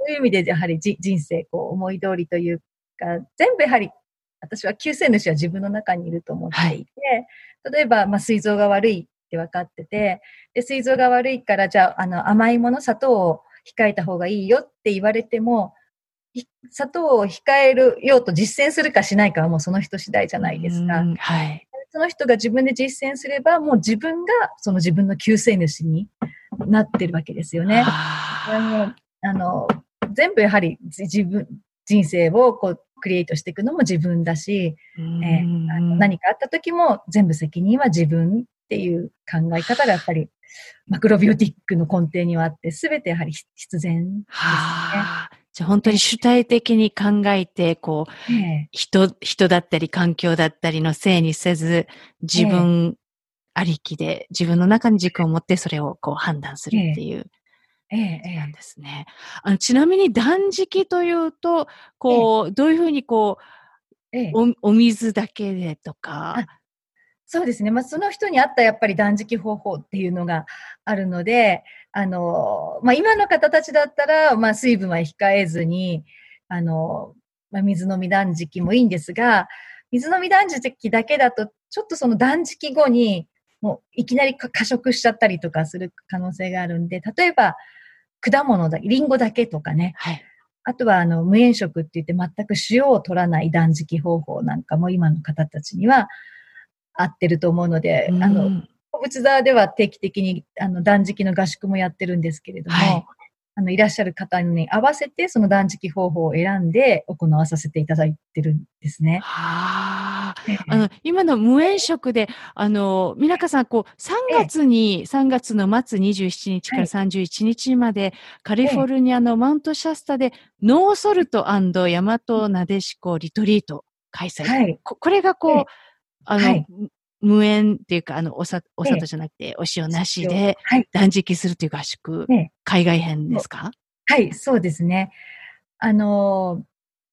という意味でやはりじ人生こう思い通りというか、全部やはり私は救世主は自分の中にいると思っていて、はい、例えばまあ膵臓が悪いって分かってて、で膵臓が悪いからじゃあ、あの甘いもの、砂糖を控えた方がいいよって言われても、砂糖を控えるようと実践するかしないかはもうその人次第じゃないですか。はい、その人が自分で実践すればもう自分がその自分の救世主になってるわけですよね。あの、あの全部やはり自分人生をこうクリエイトしていくのも自分だし、えー、あの何かあった時も全部責任は自分っていう考え方がやっぱりマクロビオティックの根底にはあって、全てやはり必然ですね。じゃあ本当に主体的に考えて、こう、ええ、人、人だったり環境だったりのせいにせず、自分ありきで、自分の中に軸を持ってそれをこう判断するっていう、ええええ、なんですね。あの、ちなみに断食というと、こう、ええ、どういうふうにこう、ええ、お、お水だけでとか。そうですね。まあ、その人に合ったやっぱり断食方法っていうのがあるので、あの、まあ、今の方たちだったら、まあ、水分は控えずに、あの、まあ、水飲み断食もいいんですが、水飲み断食だけだと、ちょっとその断食後に、もういきなり過食しちゃったりとかする可能性があるんで、例えば、果物だけ、リンゴだけとかね、はい、あとはあの無塩食って言って全く塩を取らない断食方法なんかも今の方たちには合ってると思うので、うん、あの小仏沢では定期的にあの断食の合宿もやってるんですけれども、はい、あのいらっしゃる方に合わせてその断食方法を選んで行わさせていただいてるんですね。はーあの今の無塩食であのみなかさんこうさんがつに、ええ、さんがつの末にじゅうしちにちからさんじゅういちにちまで、はい、カリフォルニアのマウントシャスタで、ええ、ノーソルト&ヤマトなでしこリトリート開催、はい、こ, これがこう、ええあのはい、無塩っていうかあの お, さお砂糖じゃなくてお塩なしで断食するという合宿、ええ、海外編ですか？はい、そうですね。あの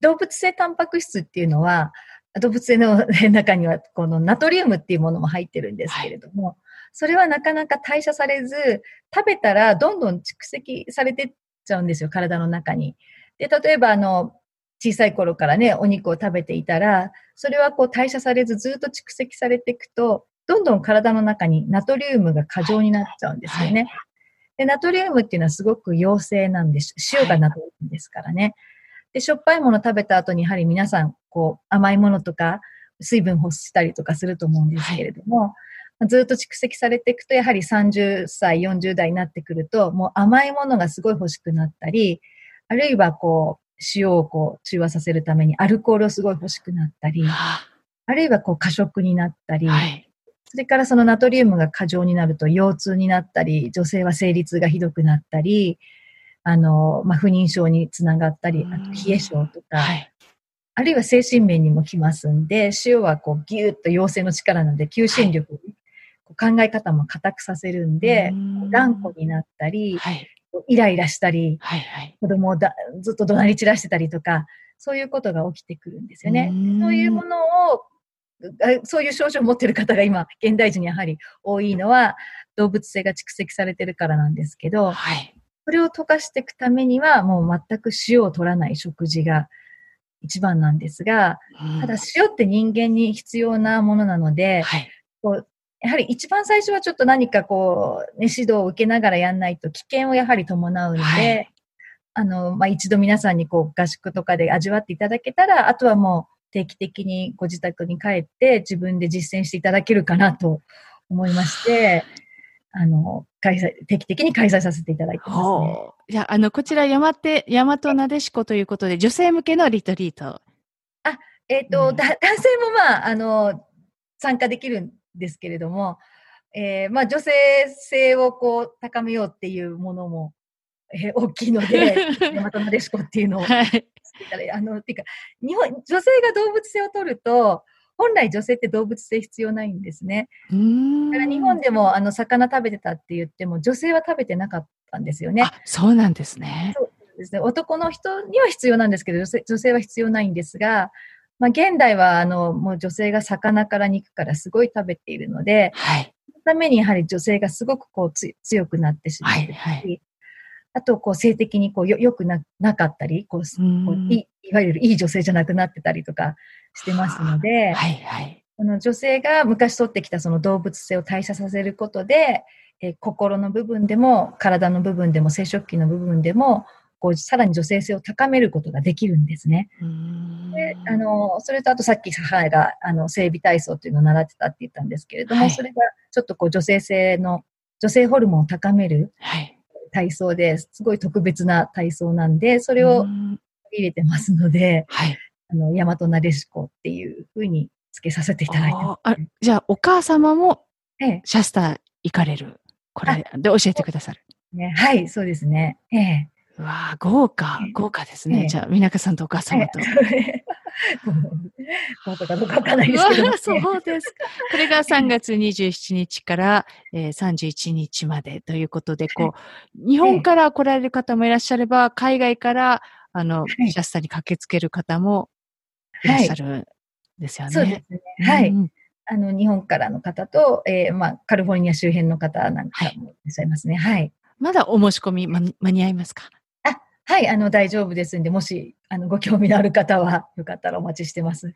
動物性タンパク質っていうのは動物性の中にはこのナトリウムっていうものも入ってるんですけれども、はい、それはなかなか代謝されず食べたらどんどん蓄積されてっちゃうんですよ、体の中に。で例えばあの小さい頃からね、お肉を食べていたら、それはこう代謝されずずっと蓄積されていくと、どんどん体の中にナトリウムが過剰になっちゃうんですよね。はいはい、でナトリウムっていうのはすごく陽性なんです。塩がナトリウムですからね。で、しょっぱいもの食べた後にやはり皆さん、こう甘いものとか水分欲したりとかすると思うんですけれども、はいずっと蓄積されていくと、やはりさんじゅっさい、よんじゅうだいになってくると、もう甘いものがすごい欲しくなったり、あるいはこう、塩をこう中和させるためにアルコールをすごい欲しくなったり、あるいはこう過食になったり、はい、それからそのナトリウムが過剰になると腰痛になったり、女性は生理痛がひどくなったり、あの、まあ、不妊症につながったり、あと冷え症とか、はい、あるいは精神面にもきますんで、塩はこうギュッと陽性の力なので求心力、はい、考え方も固くさせるんで、頑固になったり、はいイライラしたり、はいはい、子供をだずっと怒鳴り散らしてたりとか、そういうことが起きてくるんですよね。そういうものを、そういう症状を持っている方が今、現代人にやはり多いのは、動物性が蓄積されてるからなんですけど、はい、それを溶かしていくためには、もう全く塩を取らない食事が一番なんですが、ただ塩って人間に必要なものなので、はい、こうやはり一番最初はちょっと何かこう、ね、指導を受けながらやんないと危険をやはり伴うので、はい、あの、まあ、一度皆さんにこう合宿とかで味わっていただけたら、あとはもう定期的にご自宅に帰って自分で実践していただけるかなと思いまして、あの、開催、定期的に開催させていただいてますね。じゃあ、あの、こちら山手、大和なでしこということで、女性向けのリトリート。あ、えっと、うん、だ、男性もまあ、あの、参加できるですけれども、えーまあ、女性性をこう高めようっていうものも、えー、大きいので大和なでしこっていうのを、はい、あのっていうか日本女性が動物性を取ると本来女性って動物性必要ないんですね。うーんだから日本でもあの魚食べてたって言っても女性は食べてなかったんですよね。あ、そうなんですね。そうですね。男の人には必要なんですけど女性、女性は必要ないんですがまあ、現代はあのもう女性が魚から肉からすごい食べているので、はい、そのためにやはり女性がすごくこうつ強くなってしまって、はいはい、あとこう性的にこうよ良く な, なかったりこうこう い, いわゆるいい女性じゃなくなってたりとかしてますので、はいはい、この女性が昔取ってきたその動物性を代謝させることで、えー、心の部分でも体の部分でも生殖器の部分でもこうさらに女性性を高めることができるんですね。であのそれとあとさっき母があの生理体操というのを習ってたって言ったんですけれども、はい、それがちょっとこう女性性の女性ホルモンを高める体操ですごい特別な体操なんでそれを入れてますので、はい、あの大和なでしこっていうふうにつけさせていただいてます、ね、ああじゃあお母様もシャスター行かれる、ええ、これで教えてくださる、ね、はいそうですね、ええうわあ豪華豪華ですね、ええ、じゃあみなかさんとお母様と、ええ、豪華かどうかわからないですけど、ね、そうですか。これがさんがつにじゅうしちにちから、えー、さんじゅういちにちまでということでこう日本から来られる方もいらっしゃれば海外からあの、はい、シャスタに駆けつける方もいらっしゃるんですよね、はい、そうですねはい、うんあの日本からの方と、えーまあ、カリフォルニア周辺の方なんかもいらっしゃいますね、はいはい、まだお申し込み、ま、間に合いますか？はい、あの、大丈夫ですんで、もし、あの、ご興味のある方は、よかったらお待ちしてます。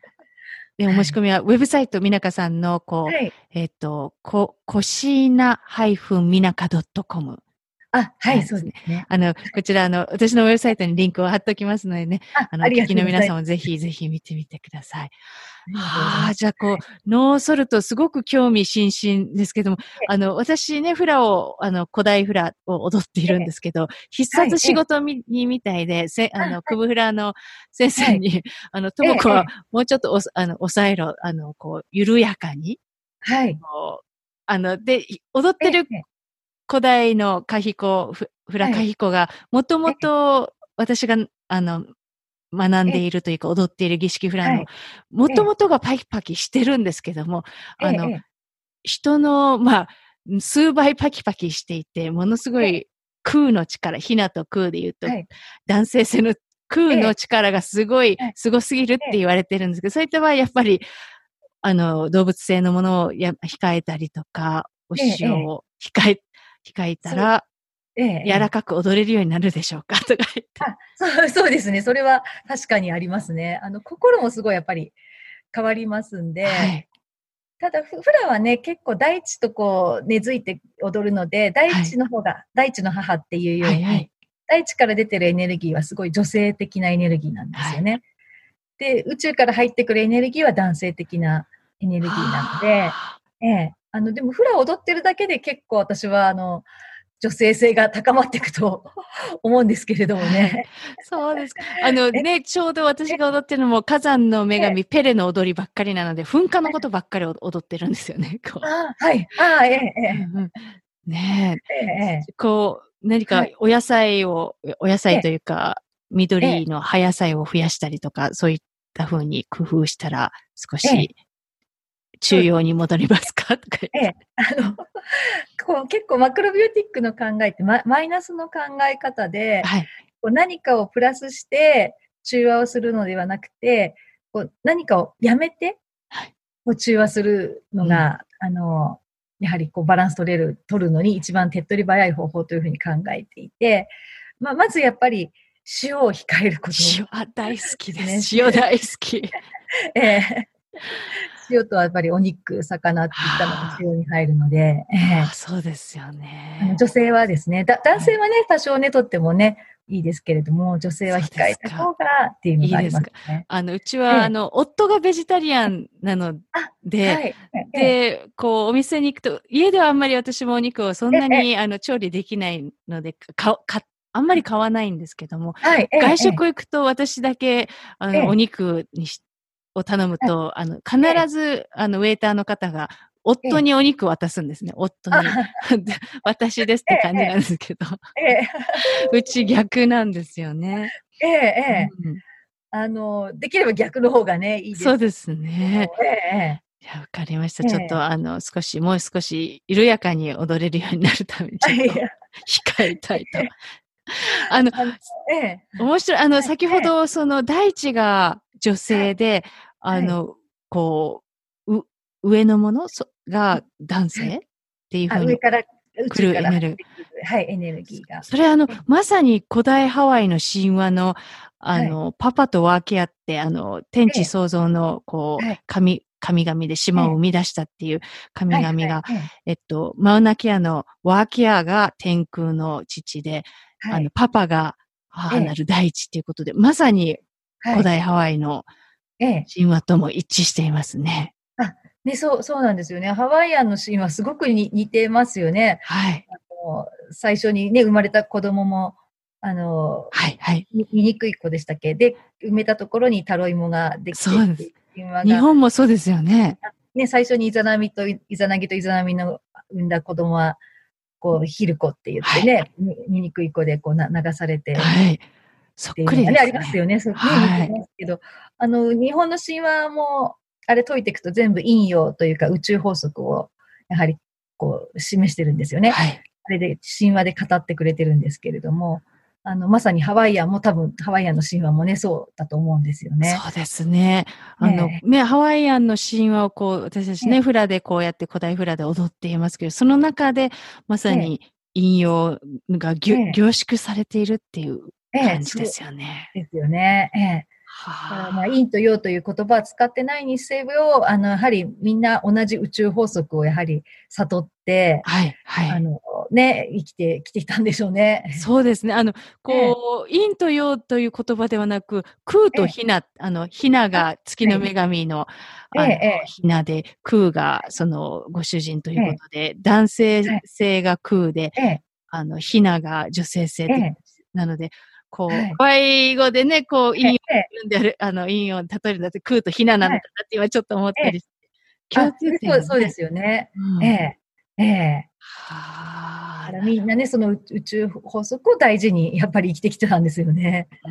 で、お申し込みは、ウェブサイト、みなかさんの、こう、はい、えっと、こ、cocina-minaka ドットコム。あ、はい、はい、そうですね。あの、こちら、あの、私のウェブサイトにリンクを貼っておきますのでね、あの、お聞きの皆さんもぜひぜひ見てみてください。はあ、じゃあこう、はい、ノーソルトすごく興味津々ですけども、あの、私ね、フラを、あの、古代フラを踊っているんですけど、必殺仕事み、はい、みたいで、せ、あの、クブフラの先生に、はい、あの、ともこはもうちょっとお、あの、抑えろ、あの、こう、緩やかに。はい。あの、で、踊ってる古代のカヒコ、フラカヒコが、もともと私が、あの、学んでいるというか踊っている儀式フラの、もともとがパキパキしてるんですけども、あの、人の、まあ、数倍パキパキしていて、ものすごい空の力、ヒナと空で言うと、男性性の空の力がすごい、すごすぎるって言われてるんですけど、そういった場合、やっぱり、あの、動物性のものをや控えたりとか、お塩を控え、控えたら、ええ、柔らかく踊れるようになるでしょうかとか言って。あ、そう、そうですね。それは確かにありますね。あの、心もすごいやっぱり変わりますんで。はい、ただ、フラはね、結構大地とこう根付いて踊るので、大地の方が、はい、大地の母っていうように、はいはい、大地から出てるエネルギーはすごい女性的なエネルギーなんですよね。はい、で、宇宙から入ってくるエネルギーは男性的なエネルギーなので、ええ、あの、でもフラ踊ってるだけで結構私は、あの、女性性が高まっていくと思うんですけれどもね。そうですか。あのね、ちょうど私が踊ってるのも火山の女神ペレの踊りばっかりなので、噴火のことばっかり踊ってるんですよね。こう、あ、はい。あ、ええ、うん、ねえ、ええ、こう、何かお野菜を、お野菜というか、緑の葉野菜を増やしたりとか、そういった風に工夫したら少し、中央に戻りますかとか、ええ、あのこう結構マクロビューティックの考えって、ま、マイナスの考え方で、はい、こう何かをプラスして中和をするのではなくて、こう何かをやめて、はい、こう中和するのが、うん、あのやはりこうバランス取れる取るのに一番手っ取り早い方法というふうに考えていて、まあ、まずやっぱり塩を控えること。塩大好きです。ね、塩大好き。ええ、塩とはやっぱりお肉、魚っていったのが塩に入るので、えー、そうですよね。女性はですね、だ男性はね、はい、多少ね、とってもね、いいですけれども、女性は控えた方がっていうのがありますね。いいですか。あの、うちは、えー、あの、夫がベジタリアンなので、はい、で、えー、こう、お店に行くと、家ではあんまり私もお肉をそんなに、えー、あの、調理できないので、か、買って、あんまり買わないんですけども、はい、えー、外食行くと私だけ、あの、えー、お肉にして、を頼むと、あの、必ず、あの、ウェーターの方が、夫にお肉を渡すんですね。夫に。私ですって感じなんですけど。うち逆なんですよね。ええ、ええ、うん。あの、できれば逆の方がね、いいです。そうですね。ええ、いや、わかりました。ちょっと、ええ、あの、少し、もう少し、緩やかに踊れるようになるために、ちょっと、控えたいと。あの、ええ、面白い。あの、先ほど、その、大地が、女性で、はい、あの、はい、こう、う、上のものが男性っていうふうに。上から、来るエネルギー。はい、エネルギーが。それあの、まさに古代ハワイの神話の、あの、はい、パパとワーケアって、あの、天地創造の、こう、はい、神、神々で島を生み出したっていう神々が、はいはい、えっと、マウナケアのワーケアが天空の父で、はい、あの、パパが母なる大地っていうことで、はい、まさに、古代ハワイの神話とも一致していますね。はい、ええ、あ、ね、そう、そうなんですよね。ハワイアンの神話すごくに似てますよね。はい。あの、最初にね、生まれた子供も、あの、はい、はい。醜い子でしたっけ？で、埋めたところにタロイモができて、そうです。日本もそうですよね。ね、最初にイザナミと、イザナギとイザナミの産んだ子供は、こう、ヒルコって言ってね、はい、醜い子でこうな流されて、はい。そっくりですね。ありますよね。そっくりですけど、はい、あの、日本の神話も、あれ解いていくと全部陰陽というか宇宙法則を、やはり、こう、示してるんですよね。はい。あれで、神話で語ってくれてるんですけれども、あの、まさにハワイアンも多分、ハワイアンの神話もね、そうだと思うんですよね。そうですね。あの、ね、ね、ハワイアンの神話をこう、私たちね、ね、フラでこうやって古代フラで踊っていますけど、その中で、まさに陰陽がぎゅ、ね、凝縮されているっていう、ええ、感じですよね。ですよね。ええ、はあ、まあ陰と陽という言葉は使ってないにせよ、あの、やはりみんな同じ宇宙法則をやはり悟って、はいはい、あのね、生きてきてきたんでしょうね。そうですね。あの、こう、ええ、陰と陽という言葉ではなく、空とひな、ええ、あの、ひなが月の女神の、ええ、あの、ええ、ひなで、空がそのご主人ということで、ええ、男性性が空で、ええ、あの、ひなが女性性、ええ、なので、こう、はい、ハワイ語でね、こう、陰をである、ええ、あの、陰を例えるんだって、空とひななのかなって今ちょっと思ったりして。ええ、共通点、ね、そうですよね。うん、ええ。ええ。はあ。だからみんなね、その宇宙法則を大事に、やっぱり生きてきてたんですよね。うー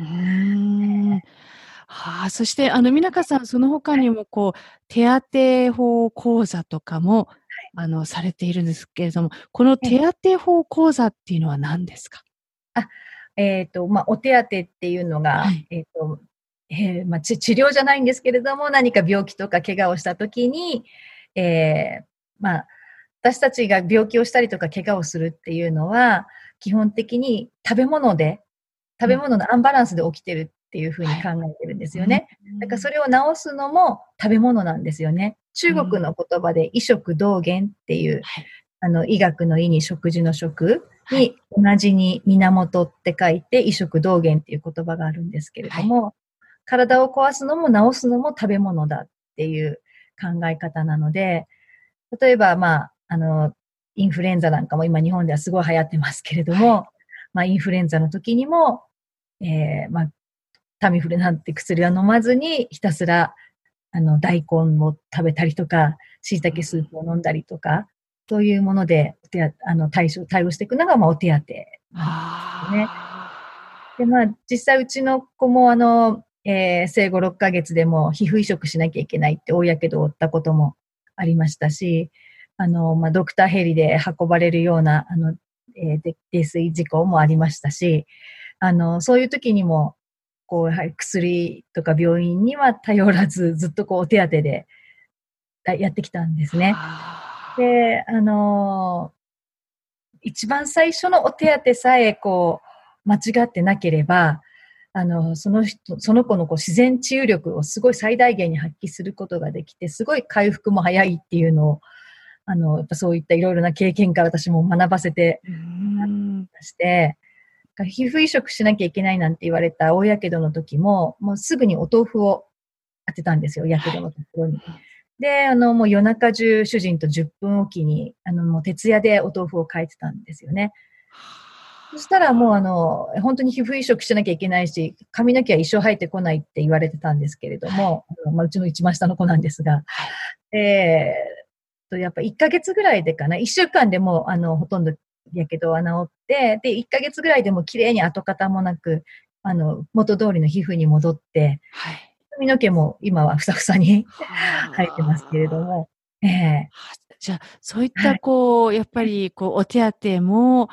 ん、ええ、はあ。そして、あの、Minakaさん、その他にも、こう、手当法講座とかも、あの、されているんですけれども、この手当法講座っていうのは何ですか？あ、えっと、まあ、お手当っていうのが、はい、えっと、えー、まあ、治療じゃないんですけれども、何か病気とか怪我をしたときに、えー、まあ、私たちが病気をしたりとか怪我をするっていうのは、基本的に食べ物で、食べ物のアンバランスで起きてるっていうふうに考えてるんですよね。はい、だからそれを治すのも食べ物なんですよね。中国の言葉で、医食同源っていう、はい、あの、医学の医に食事の食、に同じに源って書いて、医食同源っていう言葉があるんですけれども、はい、体を壊すのも治すのも食べ物だっていう考え方なので、例えば、まあ、あの、インフルエンザなんかも今日本ではすごい流行ってますけれども、はい、まあ、インフルエンザの時にも、えー、まあ、タミフルなんて薬は飲まずに、ひたすら、あの、大根を食べたりとか、椎茸スープを飲んだりとか、というもので、あの、対処、対応していくのが、まあ、お手当なんですね。で、まあ、実際、うちの子も、あの、えー、生後ろっかげつでも、皮膚移植しなきゃいけないって、大やけどを負ったこともありましたし、あの、まあ、ドクターヘリで運ばれるような、あの、えー、泥酔事故もありましたし、あの、そういう時にも、こう、やはり薬とか病院には頼らず、ずっとこう、お手当でやってきたんですね。で、あのー、一番最初のお手当さえ、こう、間違ってなければ、あの、その人、その子のこう自然治癒力をすごい最大限に発揮することができて、すごい回復も早いっていうのを、あの、やっぱそういったいろいろな経験から私も学ばせて、して、皮膚移植しなきゃいけないなんて言われた大やけどの時も、もうすぐにお豆腐を当てたんですよ、やけどのところに。はい、で、あの、もう夜中中、主人とじゅっぷんおきに、あの、もう徹夜でお豆腐を変えてたんですよね。そしたらもう、あの、本当に皮膚移植しなきゃいけないし、髪の毛は一生生えてこないって言われてたんですけれども、はい、まあ、うちの一番下の子なんですが、えー、と、やっぱいっかげつぐらいでかな、いっしゅうかんでもう、あの、ほとんどやけどは治って、で、いっかげつぐらいでも綺麗に跡形もなく、あの、元通りの皮膚に戻って、はい、髪の毛も今はふさふさに生えてますけれども。えー、じゃあ、そういった、こう、はい、やっぱり、こう、お手当も、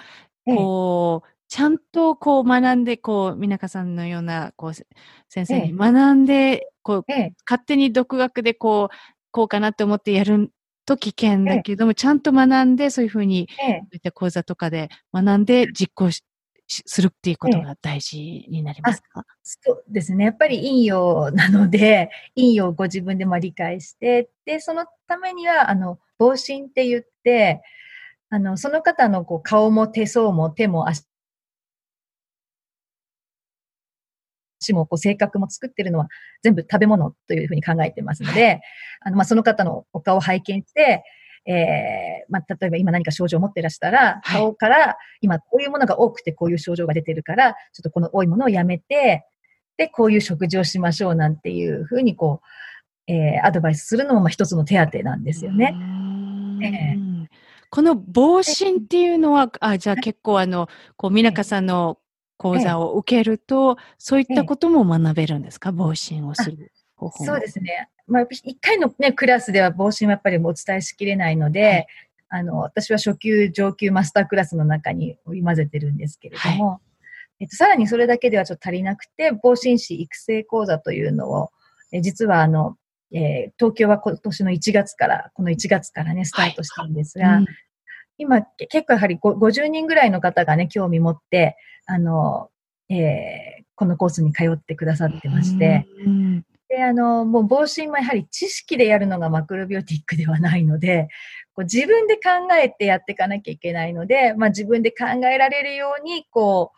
こう、えー、ちゃんと、こう、学んで、こう、Minakaさんのような、こう、先生に学んで、こう、えー、勝手に独学で、こう、こうかなって思ってやると危険だけども、えー、ちゃんと学んで、そういうふうに、そういった講座とかで学んで実行し、するっていうことが大事になりますか？ええ、そうですね。やっぱり陰陽なので、陰陽をご自分でも理解して、で、そのためには、あの、防振って言って、あの、その方のこう顔も手相も手も足もこう性格も作ってるのは全部食べ物というふうに考えてますので、あの、まあ、その方のお顔を拝見して、えー、まあ、例えば今何か症状を持っていらしたら、顔から今こういうものが多くてこういう症状が出てるから、ちょっとこの多いものをやめて、で、こういう食事をしましょうなんていうふうにこう、えー、アドバイスするのもまあ一つの手当なんですよね。えー、この防振っていうのは、あ、じゃあ結構あの、こう、Minakaさんの講座を受けると、そういったことも学べるんですか？防振をする方法。そうですね。まあ、一回のね、クラスでは防振はやっぱりお伝えしきれないので、はい、あの、私は初級、上級、マスタークラスの中に織り混ぜてるんですけれども、はい、えっと、さらにそれだけではちょっと足りなくて、防振師育成講座というのを、え実はあの、えー、東京は今年のいちがつから、このいちがつからね、スタートしたんですが、はい、うん、今結構やはりごじゅうにんぐらいの方がね、興味持って、あの、えー、このコースに通ってくださってまして、うん、であのもう防振もやはり知識でやるのがマクロビオティックではないので、こう自分で考えてやっていかなきゃいけないので、まあ、自分で考えられるようにこ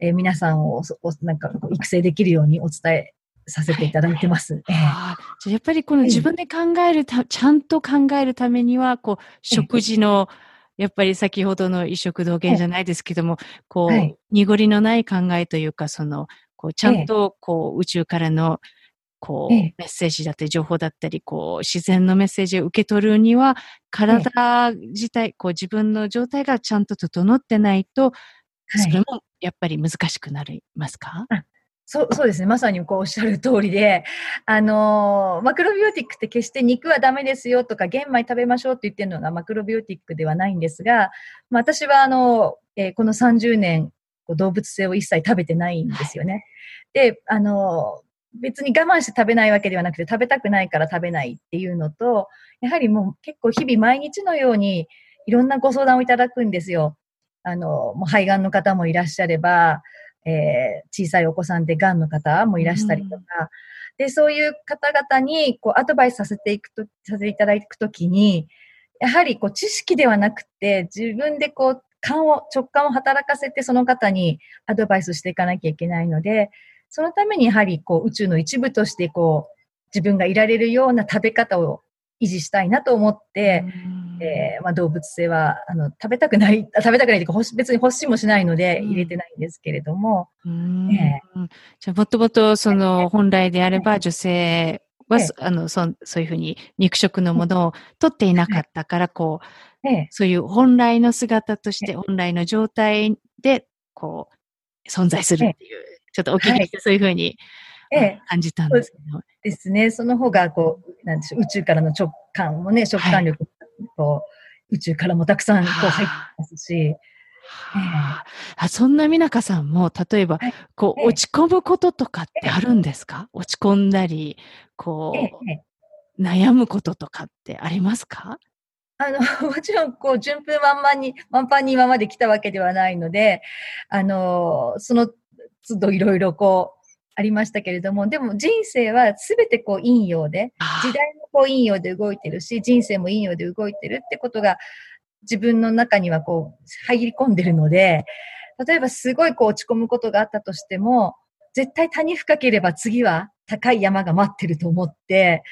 う、えー、皆さんをなんかこう育成できるようにお伝えさせていただいてます。あ、じゃあやっぱりこの自分で考えるた、ちゃんと考えるためにはこう食事のやっぱり先ほどの衣食同源じゃないですけども、こう、はい、濁りのない考えというか、そのこうちゃんとこう宇宙からのこうメッセージだったり情報だったり、こう自然のメッセージを受け取るには体自体、こう自分の状態がちゃんと整ってないと、それもやっぱり難しくなりますか？はい、そう、そうですね。まさにこうおっしゃる通りで、あのー、マクロビオティックって決して肉はダメですよとか玄米食べましょうって言ってるのがマクロビオティックではないんですが、まあ、私はあの、えー、このさんじゅうねん動物性を一切食べてないんですよね。はい、で、あのー、別に我慢して食べないわけではなくて、食べたくないから食べないっていうのと、やはりもう結構日々毎日のようにいろんなご相談をいただくんですよ。あのー、もう肺がんの方もいらっしゃれば、えー、小さいお子さんでがんの方もいらしたりとか、うん、でそういう方々にこうアドバイスさせていくとさせていただくときに、やはりこう知識ではなくて自分でこう感を直感を働かせてその方にアドバイスしていかなきゃいけないので、そのためにやはりこう宇宙の一部としてこう自分がいられるような食べ方を維持したいなと思って、うん、えー、まあ、動物性はあの食べたくない、食べたくないというか別に欲しいもしないので入れてないんですけれども。うん、えー、じゃあもともとその本来であれば女性は、えー、あの そ, そういうふうに肉食のものを取っていなかったから、こう、えー、そういう本来の姿として、えー、本来の状態でこう存在するっていう、えー、ちょっとお聞きしてそういうふうに、はい、感じたんですけど。えーですね、その方がこうなんでしょう、宇宙からの直感もね、直感力も、はい、宇宙からもたくさんこう入ってますし、はあ、そんな美中さんも例えば、はい、こう落ち込むこととかってあるんですか？落ち込んだりこう悩むこととかってありますか？あのもちろんこう順風満々に満帆に今まで来たわけではないので、あのその都度いろいろこうありましたけれども、でも人生はすべてこう陰陽で、時代もこう陰陽で動いてるし、人生も陰陽で動いてるってことが自分の中にはこう入り込んでるので、例えばすごいこう落ち込むことがあったとしても、絶対谷深ければ次は高い山が待ってると思って、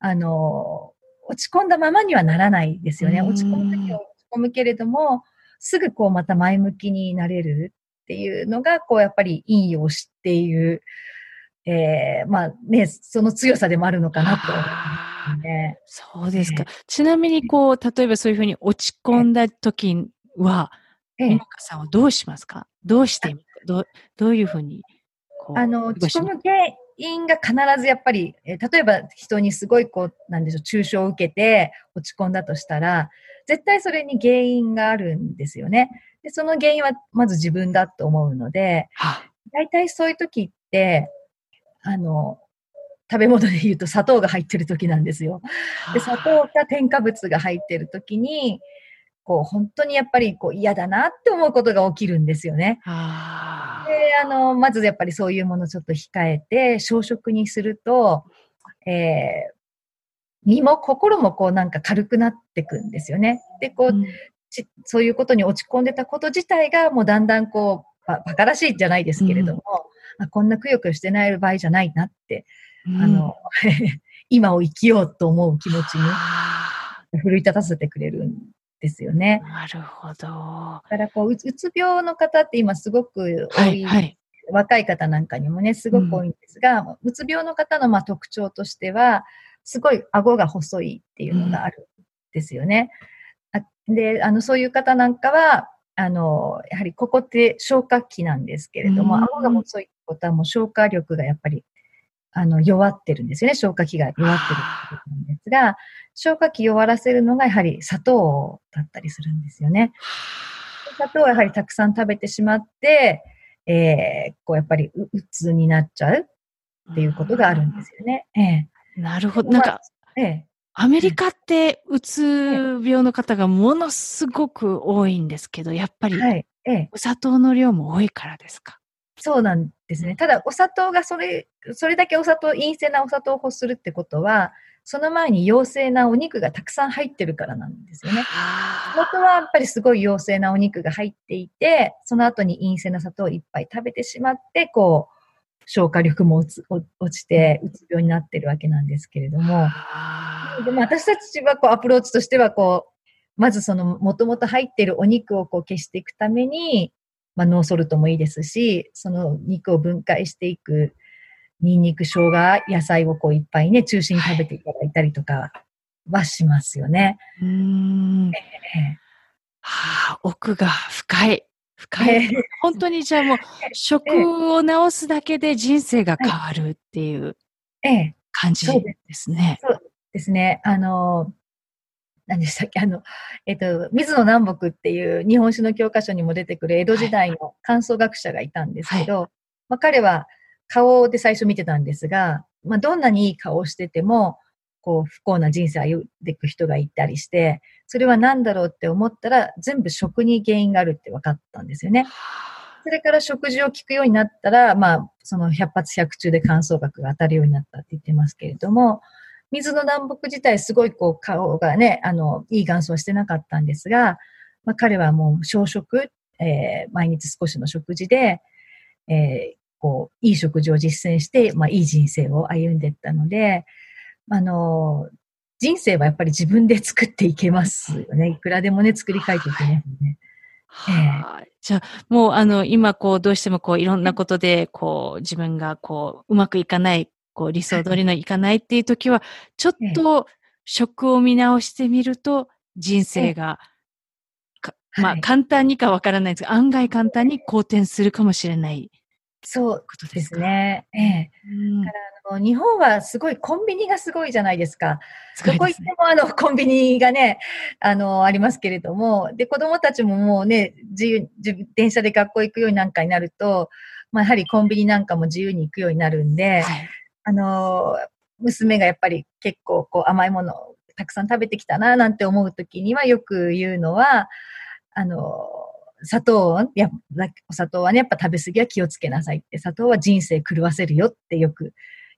あの、落ち込んだままにはならないですよね。落ち込むときは落ち込むけれども、すぐこうまた前向きになれる。っていうのが、こう、やっぱり陰陽師っていう、えー、まあね、その強さでもあるのかなと思いますね。そうですか。えー、ちなみに、こう、例えばそういうふうに落ち込んだ時は、美、え、中、ー、さんはどうしますか？どうして、どう、どういうふうにこう。あの、落ち込む原因が必ずやっぱり、例えば人にすごい、こう、なんでしょう、中傷を受けて落ち込んだとしたら、絶対それに原因があるんですよね。でその原因はまず自分だと思うので、大体そういう時って、あの、食べ物で言うと砂糖が入ってる時なんですよ。で砂糖か添加物が入ってる時に、こう、本当にやっぱりこう嫌だなって思うことが起きるんですよね。で、あの、まずやっぱりそういうものをちょっと控えて、少食にすると、えー、身も心もこうなんか軽くなってくんですよね。で、こう、うん、そういうことに落ち込んでたこと自体がもうだんだんこうバカらしいじゃないですけれども、うん、あ、こんなくよくよしてない場合じゃないなって、うん、あの今を生きようと思う気持ちに奮い立たせてくれるんですよね。なるほど。だからこううつ病の方って今すごく多い、はいはい、若い方なんかにもねすごく多いんですが、うん、うつ病の方のまあ特徴としてはすごい顎が細いっていうのがあるんですよね。うん、で、あの、そういう方なんかは、あの、やはりここって消化器なんですけれども、顎が細いことはもう消化力がやっぱり、あの、弱ってるんですよね。消化器が弱ってるってことなんですが、消化器弱らせるのがやはり砂糖だったりするんですよね。砂糖をやはりたくさん食べてしまって、えー、こうやっぱりう、うつになっちゃうっていうことがあるんですよね。えー、なるほど。なんか、ええーアメリカってうつ病の方がものすごく多いんですけど、やっぱりお砂糖の量も多いからですか？そうなんですね。ただお砂糖がそれ、それだけお砂糖、陰性なお砂糖を欲するってことは、その前に陽性なお肉がたくさん入ってるからなんですよね。元はやっぱりすごい陽性なお肉が入っていて、その後に陰性な砂糖をいっぱい食べてしまって、こう、消化力も落ち、落ちて、うつ病になってるわけなんですけれども。でも私たちはこうアプローチとしては、こう、まずその元々入ってるお肉をこう消していくために、まあ、ノーソルトもいいですし、その肉を分解していく、ニンニク、生姜、野菜をこういっぱいね、中心に食べていただいたりとかはしますよね。はい、うーん、はあ、奥が深い。深い。本当にじゃあもう、食を直すだけで人生が変わるっていう感じですね。そうですね。あのー、何でしたっけ、あの、えっと、水野南北っていう日本史の教科書にも出てくる江戸時代の漢草学者がいたんですけど、はい、まあ、彼は顔で最初見てたんですが、まあ、どんなにいい顔をしてても、こう、不幸な人生を歩んでいく人がいたりして、それは何だろうって思ったら、全部食に原因があるって分かったんですよね。それから食事を聞くようになったら、まあ、その百発百中で漢草学が当たるようになったって言ってますけれども、水の南北自体すごいこう顔がね、あの、いい顔はしてなかったんですが、まあ、彼はもう小食、えー、毎日少しの食事で、えー、こう、いい食事を実践して、まあ、いい人生を歩んでいったので、あの、人生はやっぱり自分で作っていけますよね。いくらでもね、作り変えていけますね。はあ、えー、じゃあ、もうあの、今こう、どうしてもこう、いろんなことで、こう、自分がこう、うまくいかない、こう理想通りのいかないっていう時は、ちょっと食を見直してみると、人生が、まあ簡単にかわからないですが、案外簡単に好転するかもしれない。そうですね。ええ、だからあの日本はすごいコンビニがすごいじゃないですか。すごいですね。どこ行ってもあのコンビニがね、あの、ありますけれども、で、子供たちももうね、自由、自電車で学校行くようになんかになると、まあやはりコンビニなんかも自由に行くようになるんで、はい、あの、娘がやっぱり結構こう甘いものをたくさん食べてきたななんて思うときにはよく言うのは、あの、砂糖、いや、お砂糖はね、やっぱ食べ過ぎは気をつけなさいって、砂糖は人生狂わせるよってよく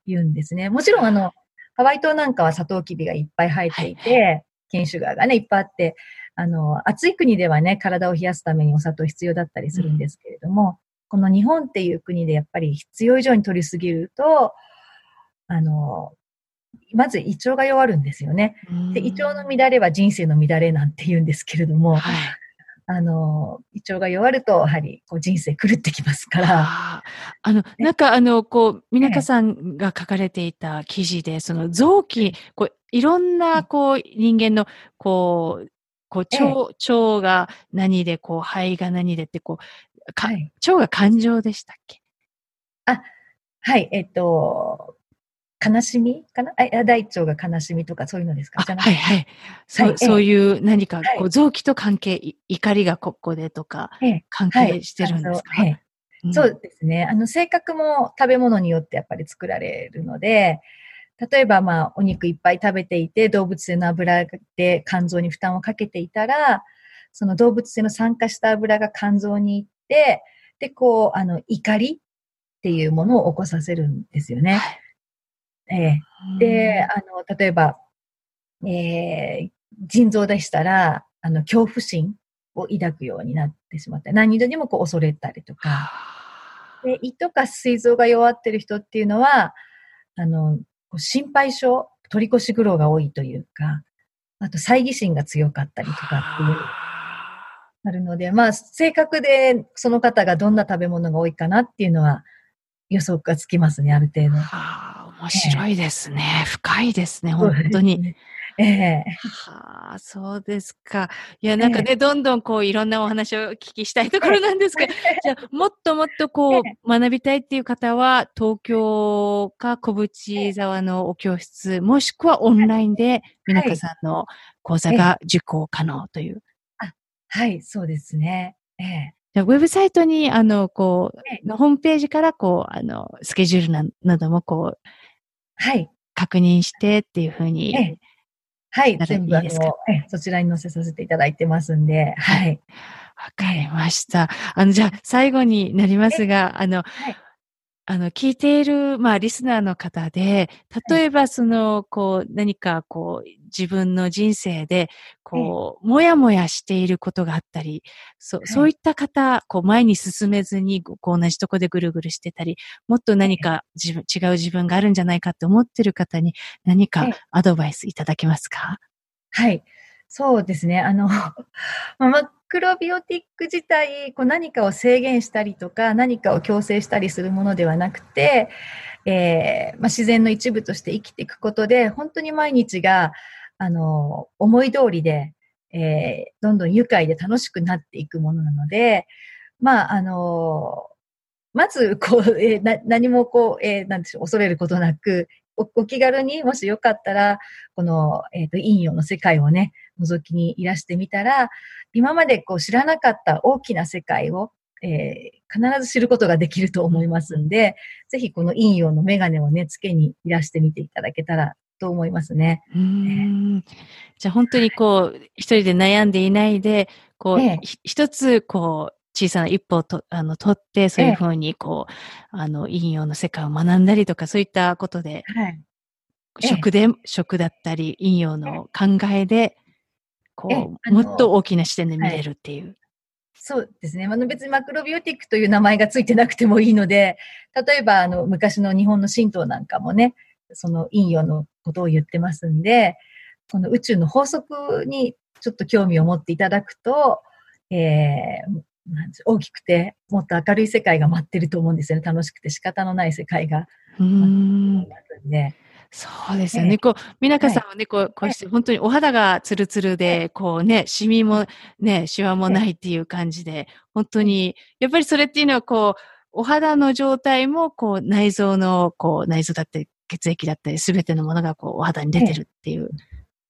言うんですね。もちろんあの、ハワイ島なんかはサトウキビがいっぱい生えていて、研修ががね、いっぱいあって、あの、暑い国ではね、体を冷やすためにお砂糖必要だったりするんですけれども、この日本っていう国でやっぱり必要以上に取りすぎると、あの、まず胃腸が弱るんですよね。で、胃腸の乱れは人生の乱れなんて言うんですけれども、はい、あの、胃腸が弱ると、やはりこう人生狂ってきますから。あ、あの、ね、なんかあの、こう、皆さんが書かれていた記事で、その臓器、こういろんな、こう、人間の、こう、こう腸、腸が何で、こう、肺が何でって、こう、か、はい、腸が感情でしたっけ？あ、はい、えっと、悲しみかな、あ、大腸が悲しみとかそういうのですか？じゃなくて、はいはい。そう、はい、そういう何かこう臓器と関係、はい、怒りがここでとか、関係してるんですか？はいはい、うん、そうですね。あの、性格も食べ物によってやっぱり作られるので、例えばまあ、お肉いっぱい食べていて、動物性の油で肝臓に負担をかけていたら、その動物性の酸化した油が肝臓に行って、で、こう、あの、怒りっていうものを起こさせるんですよね。はい、えー、で、あの、例えば、えー、腎臓でしたら、あの、恐怖心を抱くようになってしまって、何度にもこう恐れたりとか、で、胃とか膵臓が弱ってる人っていうのは、あの、心配症、取り越し苦労が多いというか、あと、猜疑心が強かったりとかっていう、なるので、まあ、性格でその方がどんな食べ物が多いかなっていうのは、予測がつきますね、ある程度。面白いですね。えー、深いですね、本当に。ええー。はあ、そうですか。いや、なんかね、えー、どんどんこう、いろんなお話をお聞きしたいところなんですが、じゃあ、もっともっとこう、学びたいっていう方は、東京か小淵沢のお教室、もしくはオンラインで、皆さんの講座が受講可能という。あ、はい、そうですね。ええー。ウェブサイトに、あの、こう、のホームページから、こう、あの、スケジュール な, なども、こう、はい。確認してっていうふうに、ええ。はい。全部、あの、そちらに載せさせていただいてますんで、はい。かりました。あの、じゃあ、最後になりますが、あの、はい、あの、聞いている、まあ、リスナーの方で、例えば、その、こう、何か、こう、自分の人生で、こう、もやもやしていることがあったり、そ、そういった方、こう、前に進めずに、こう、同じとこでぐるぐるしてたり、もっと何か自分、違う自分があるんじゃないかって思ってる方に、何かアドバイスいただけますか？はい。そうですね。あの、マクロビオティック自体、こう何かを制限したりとか、何かを強制したりするものではなくて、えーまあ、自然の一部として生きていくことで、本当に毎日が、あの、思い通りで、えー、どんどん愉快で楽しくなっていくものなので、まあ、あの、まず、こう、えー、な、何もこう、えー、なんでしょう、恐れることなく、お, お気軽に、もしよかったら、この、えっと、陰陽の世界をね、覗きにいらしてみたら、今までこう知らなかった大きな世界を、えー、必ず知ることができると思いますんで、ぜひこの陰陽のメガネをね、つけにいらしてみていただけたらと思いますね。うーん、えー、じゃあ本当にこう、一人で悩んでいないで、こう、えー、一つこう、小さな一歩をとあの取って、そういうふうにこう、ええ、あの、陰陽の世界を学んだりとか、そういったことで、はいええ、食で、食だったり、陰陽の考えで、こう、ええ、もっと大きな視点で見れるっていう。はい、そうですね。あの別にマクロビオティックという名前がついてなくてもいいので、例えば、あの、昔の日本の神道なんかもね、その陰陽のことを言ってますんで、この宇宙の法則にちょっと興味を持っていただくと、えー大きくてもっと明るい世界が待ってると思うんですよね。楽しくて仕方のない世界が待ってるんで。そうですよね。えー、こう、みなかさんはね、こう、こうして本当にお肌がツルツルで、はい、こうね、シミもね、シワもないっていう感じで、本当に、やっぱりそれっていうのはこう、お肌の状態もこう、内臓の、こう、内臓だったり、血液だったり、すべてのものがこう、お肌に出てるっていう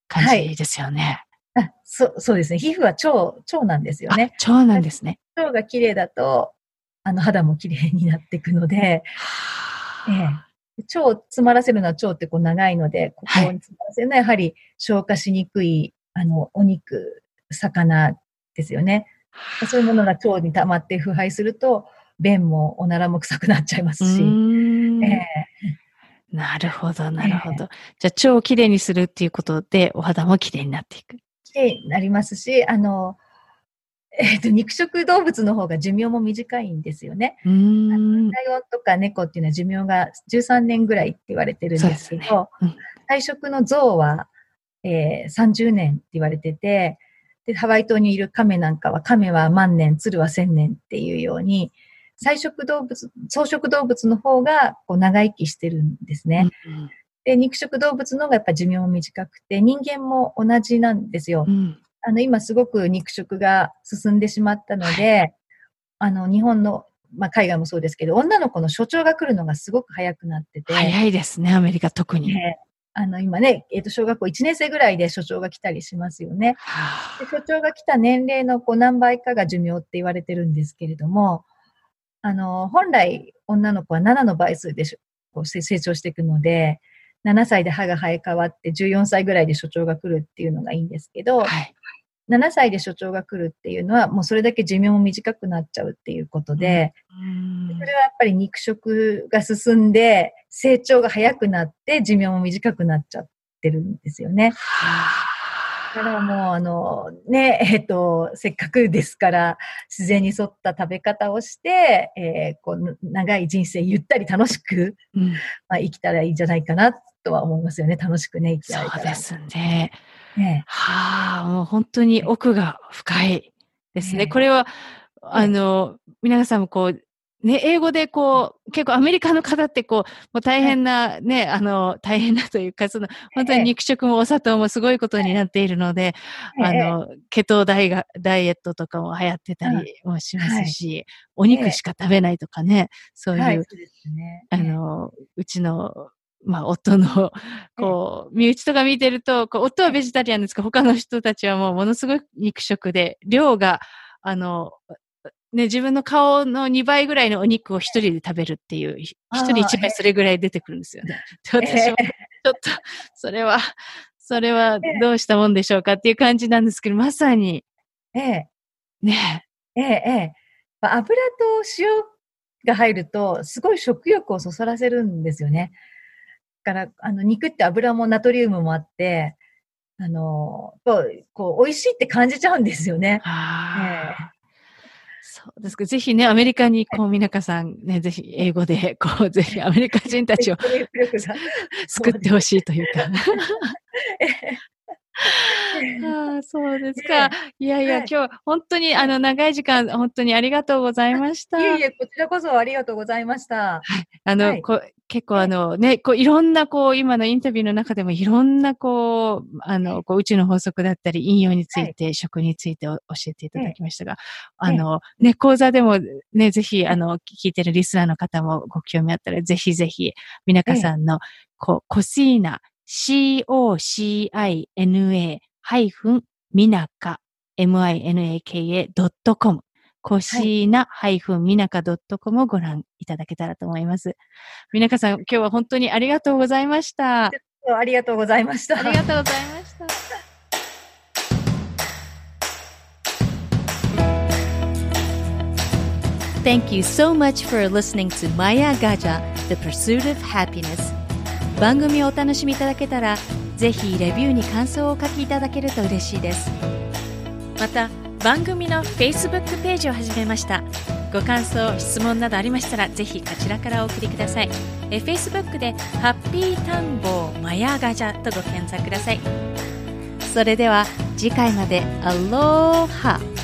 感じですよね。はいはいあそ、そうですね。皮膚は腸、腸なんですよね。腸なんですね。腸が綺麗だと、あの、肌も綺麗になっていくので、ええ、腸を詰まらせるのは腸ってこう長いので、ここに詰まらせるのはやはり消化しにくい、あの、お肉、魚ですよね。そういうものが腸に溜まって腐敗すると、便もおならも臭くなっちゃいますし。ええ、なるほど、なるほど。ええ、じゃあ腸を綺麗にするっていうことで、お肌も綺麗になっていく。なりますし、あの、えっと、肉食動物の方が寿命も短いんですよね。ライオンとか猫っていうのは寿命がじゅうさんねんぐらいって言われてるんですけど、ねうん、体食の象は、えー、さんじゅうねんって言われてて、で、ハワイ島にいる亀なんかは、亀は万年、鶴は千年っていうように、菜食動物、草食動物の方がこう長生きしてるんですね。うんで肉食動物の方がやっぱ寿命も短くて、人間も同じなんですよ。うん、あの、今すごく肉食が進んでしまったので、あの、日本の、まあ、海外もそうですけど、女の子の初潮が来るのがすごく早くなってて。早いですね、アメリカ特に。ね、あの、今ね、えっと、小学校いちねん生ぐらいで初潮が来たりしますよね。で初潮が来た年齢のこう何倍かが寿命って言われてるんですけれども、あの、本来女の子はななの倍数でこう成長していくので、ななさいで歯が生え変わってじゅうよんさいぐらいで初潮が来るっていうのがいいんですけど、はい、ななさいで初潮が来るっていうのはもうそれだけ寿命も短くなっちゃうっていうことで、うん、それはやっぱり肉食が進んで成長が早くなって寿命も短くなっちゃってるんですよね。だからもうあのね、えっと、せっかくですから自然に沿った食べ方をして、えー、こう長い人生ゆったり楽しく、うんまあ、生きたらいいんじゃないかなとは思いますよね。楽しくね、生きたらいいから。そうですね。ねはあ、もう本当に奥が深いですね。ねこれは、あの、皆さんもこう、ね、英語でこう、結構アメリカの方ってこう、もう大変なね、はい、あの、大変なというか、その、本当に肉食もお砂糖もすごいことになっているので、はい、あの、ケトダイが、ダイエットとかも流行ってたりもしますし、はい、お肉しか食べないとかね、そういう、はい、そうですね、あの、うちの、まあ、夫の、こう、身内とか見てると、こう夫はベジタリアンですけど、他の人たちはもうものすごい肉食で、量が、あの、ね、自分の顔のにばいぐらいのお肉を一人で食べるっていう、一人一杯それぐらい出てくるんですよね。で、私も、ちょっと、それは、それはどうしたもんでしょうかっていう感じなんですけど、まさに、ね、ええ、ええ。まあ、油と塩が入ると、すごい食欲をそそらせるんですよね。だから、あの、肉って油もナトリウムもあって、あの、こう、美味しいって感じちゃうんですよね。はあ、ええ、そうですか。ぜひね、アメリカに、こう、みなかさんね、ぜひ英語で、こう、ぜひアメリカ人たちを救ってほしいというか。ああ、そうですか。いやいや、はい、今日、本当に、あの、長い時間、本当にありがとうございました。いえいえ、こちらこそありがとうございました。はい。あの、はい、こ結構あのね、こういろんなこう、今のインタビューの中でもいろんなこう、あの、こう宇宙の法則だったり、引用について、はい、食について教えていただきましたが、はい、あの、ね、講座でもね、ぜひ、あの、聞いてるリスナーの方もご興味あったら、ぜひぜひ、みなかさんの、こう、コシーナ、コシーナ みなか ドット コム コシーナ みなか ドット コム をご覧いただけたらと思います。みなかさん、今日は本当にありがとうございました。ありがとうございました。ありがとうございました。Thank you so much for listening to Maya Gaja, The Pursuit of Happiness。番組をお楽しみいただけたら、ぜひレビューに感想を書きいただけると嬉しいです。また、番組の Facebook ページを始めました。ご感想、質問などありましたら、ぜひこちらからお送りください。え Facebook でハッピータンボーマヤガジャとご検索ください。それでは次回までアローハ。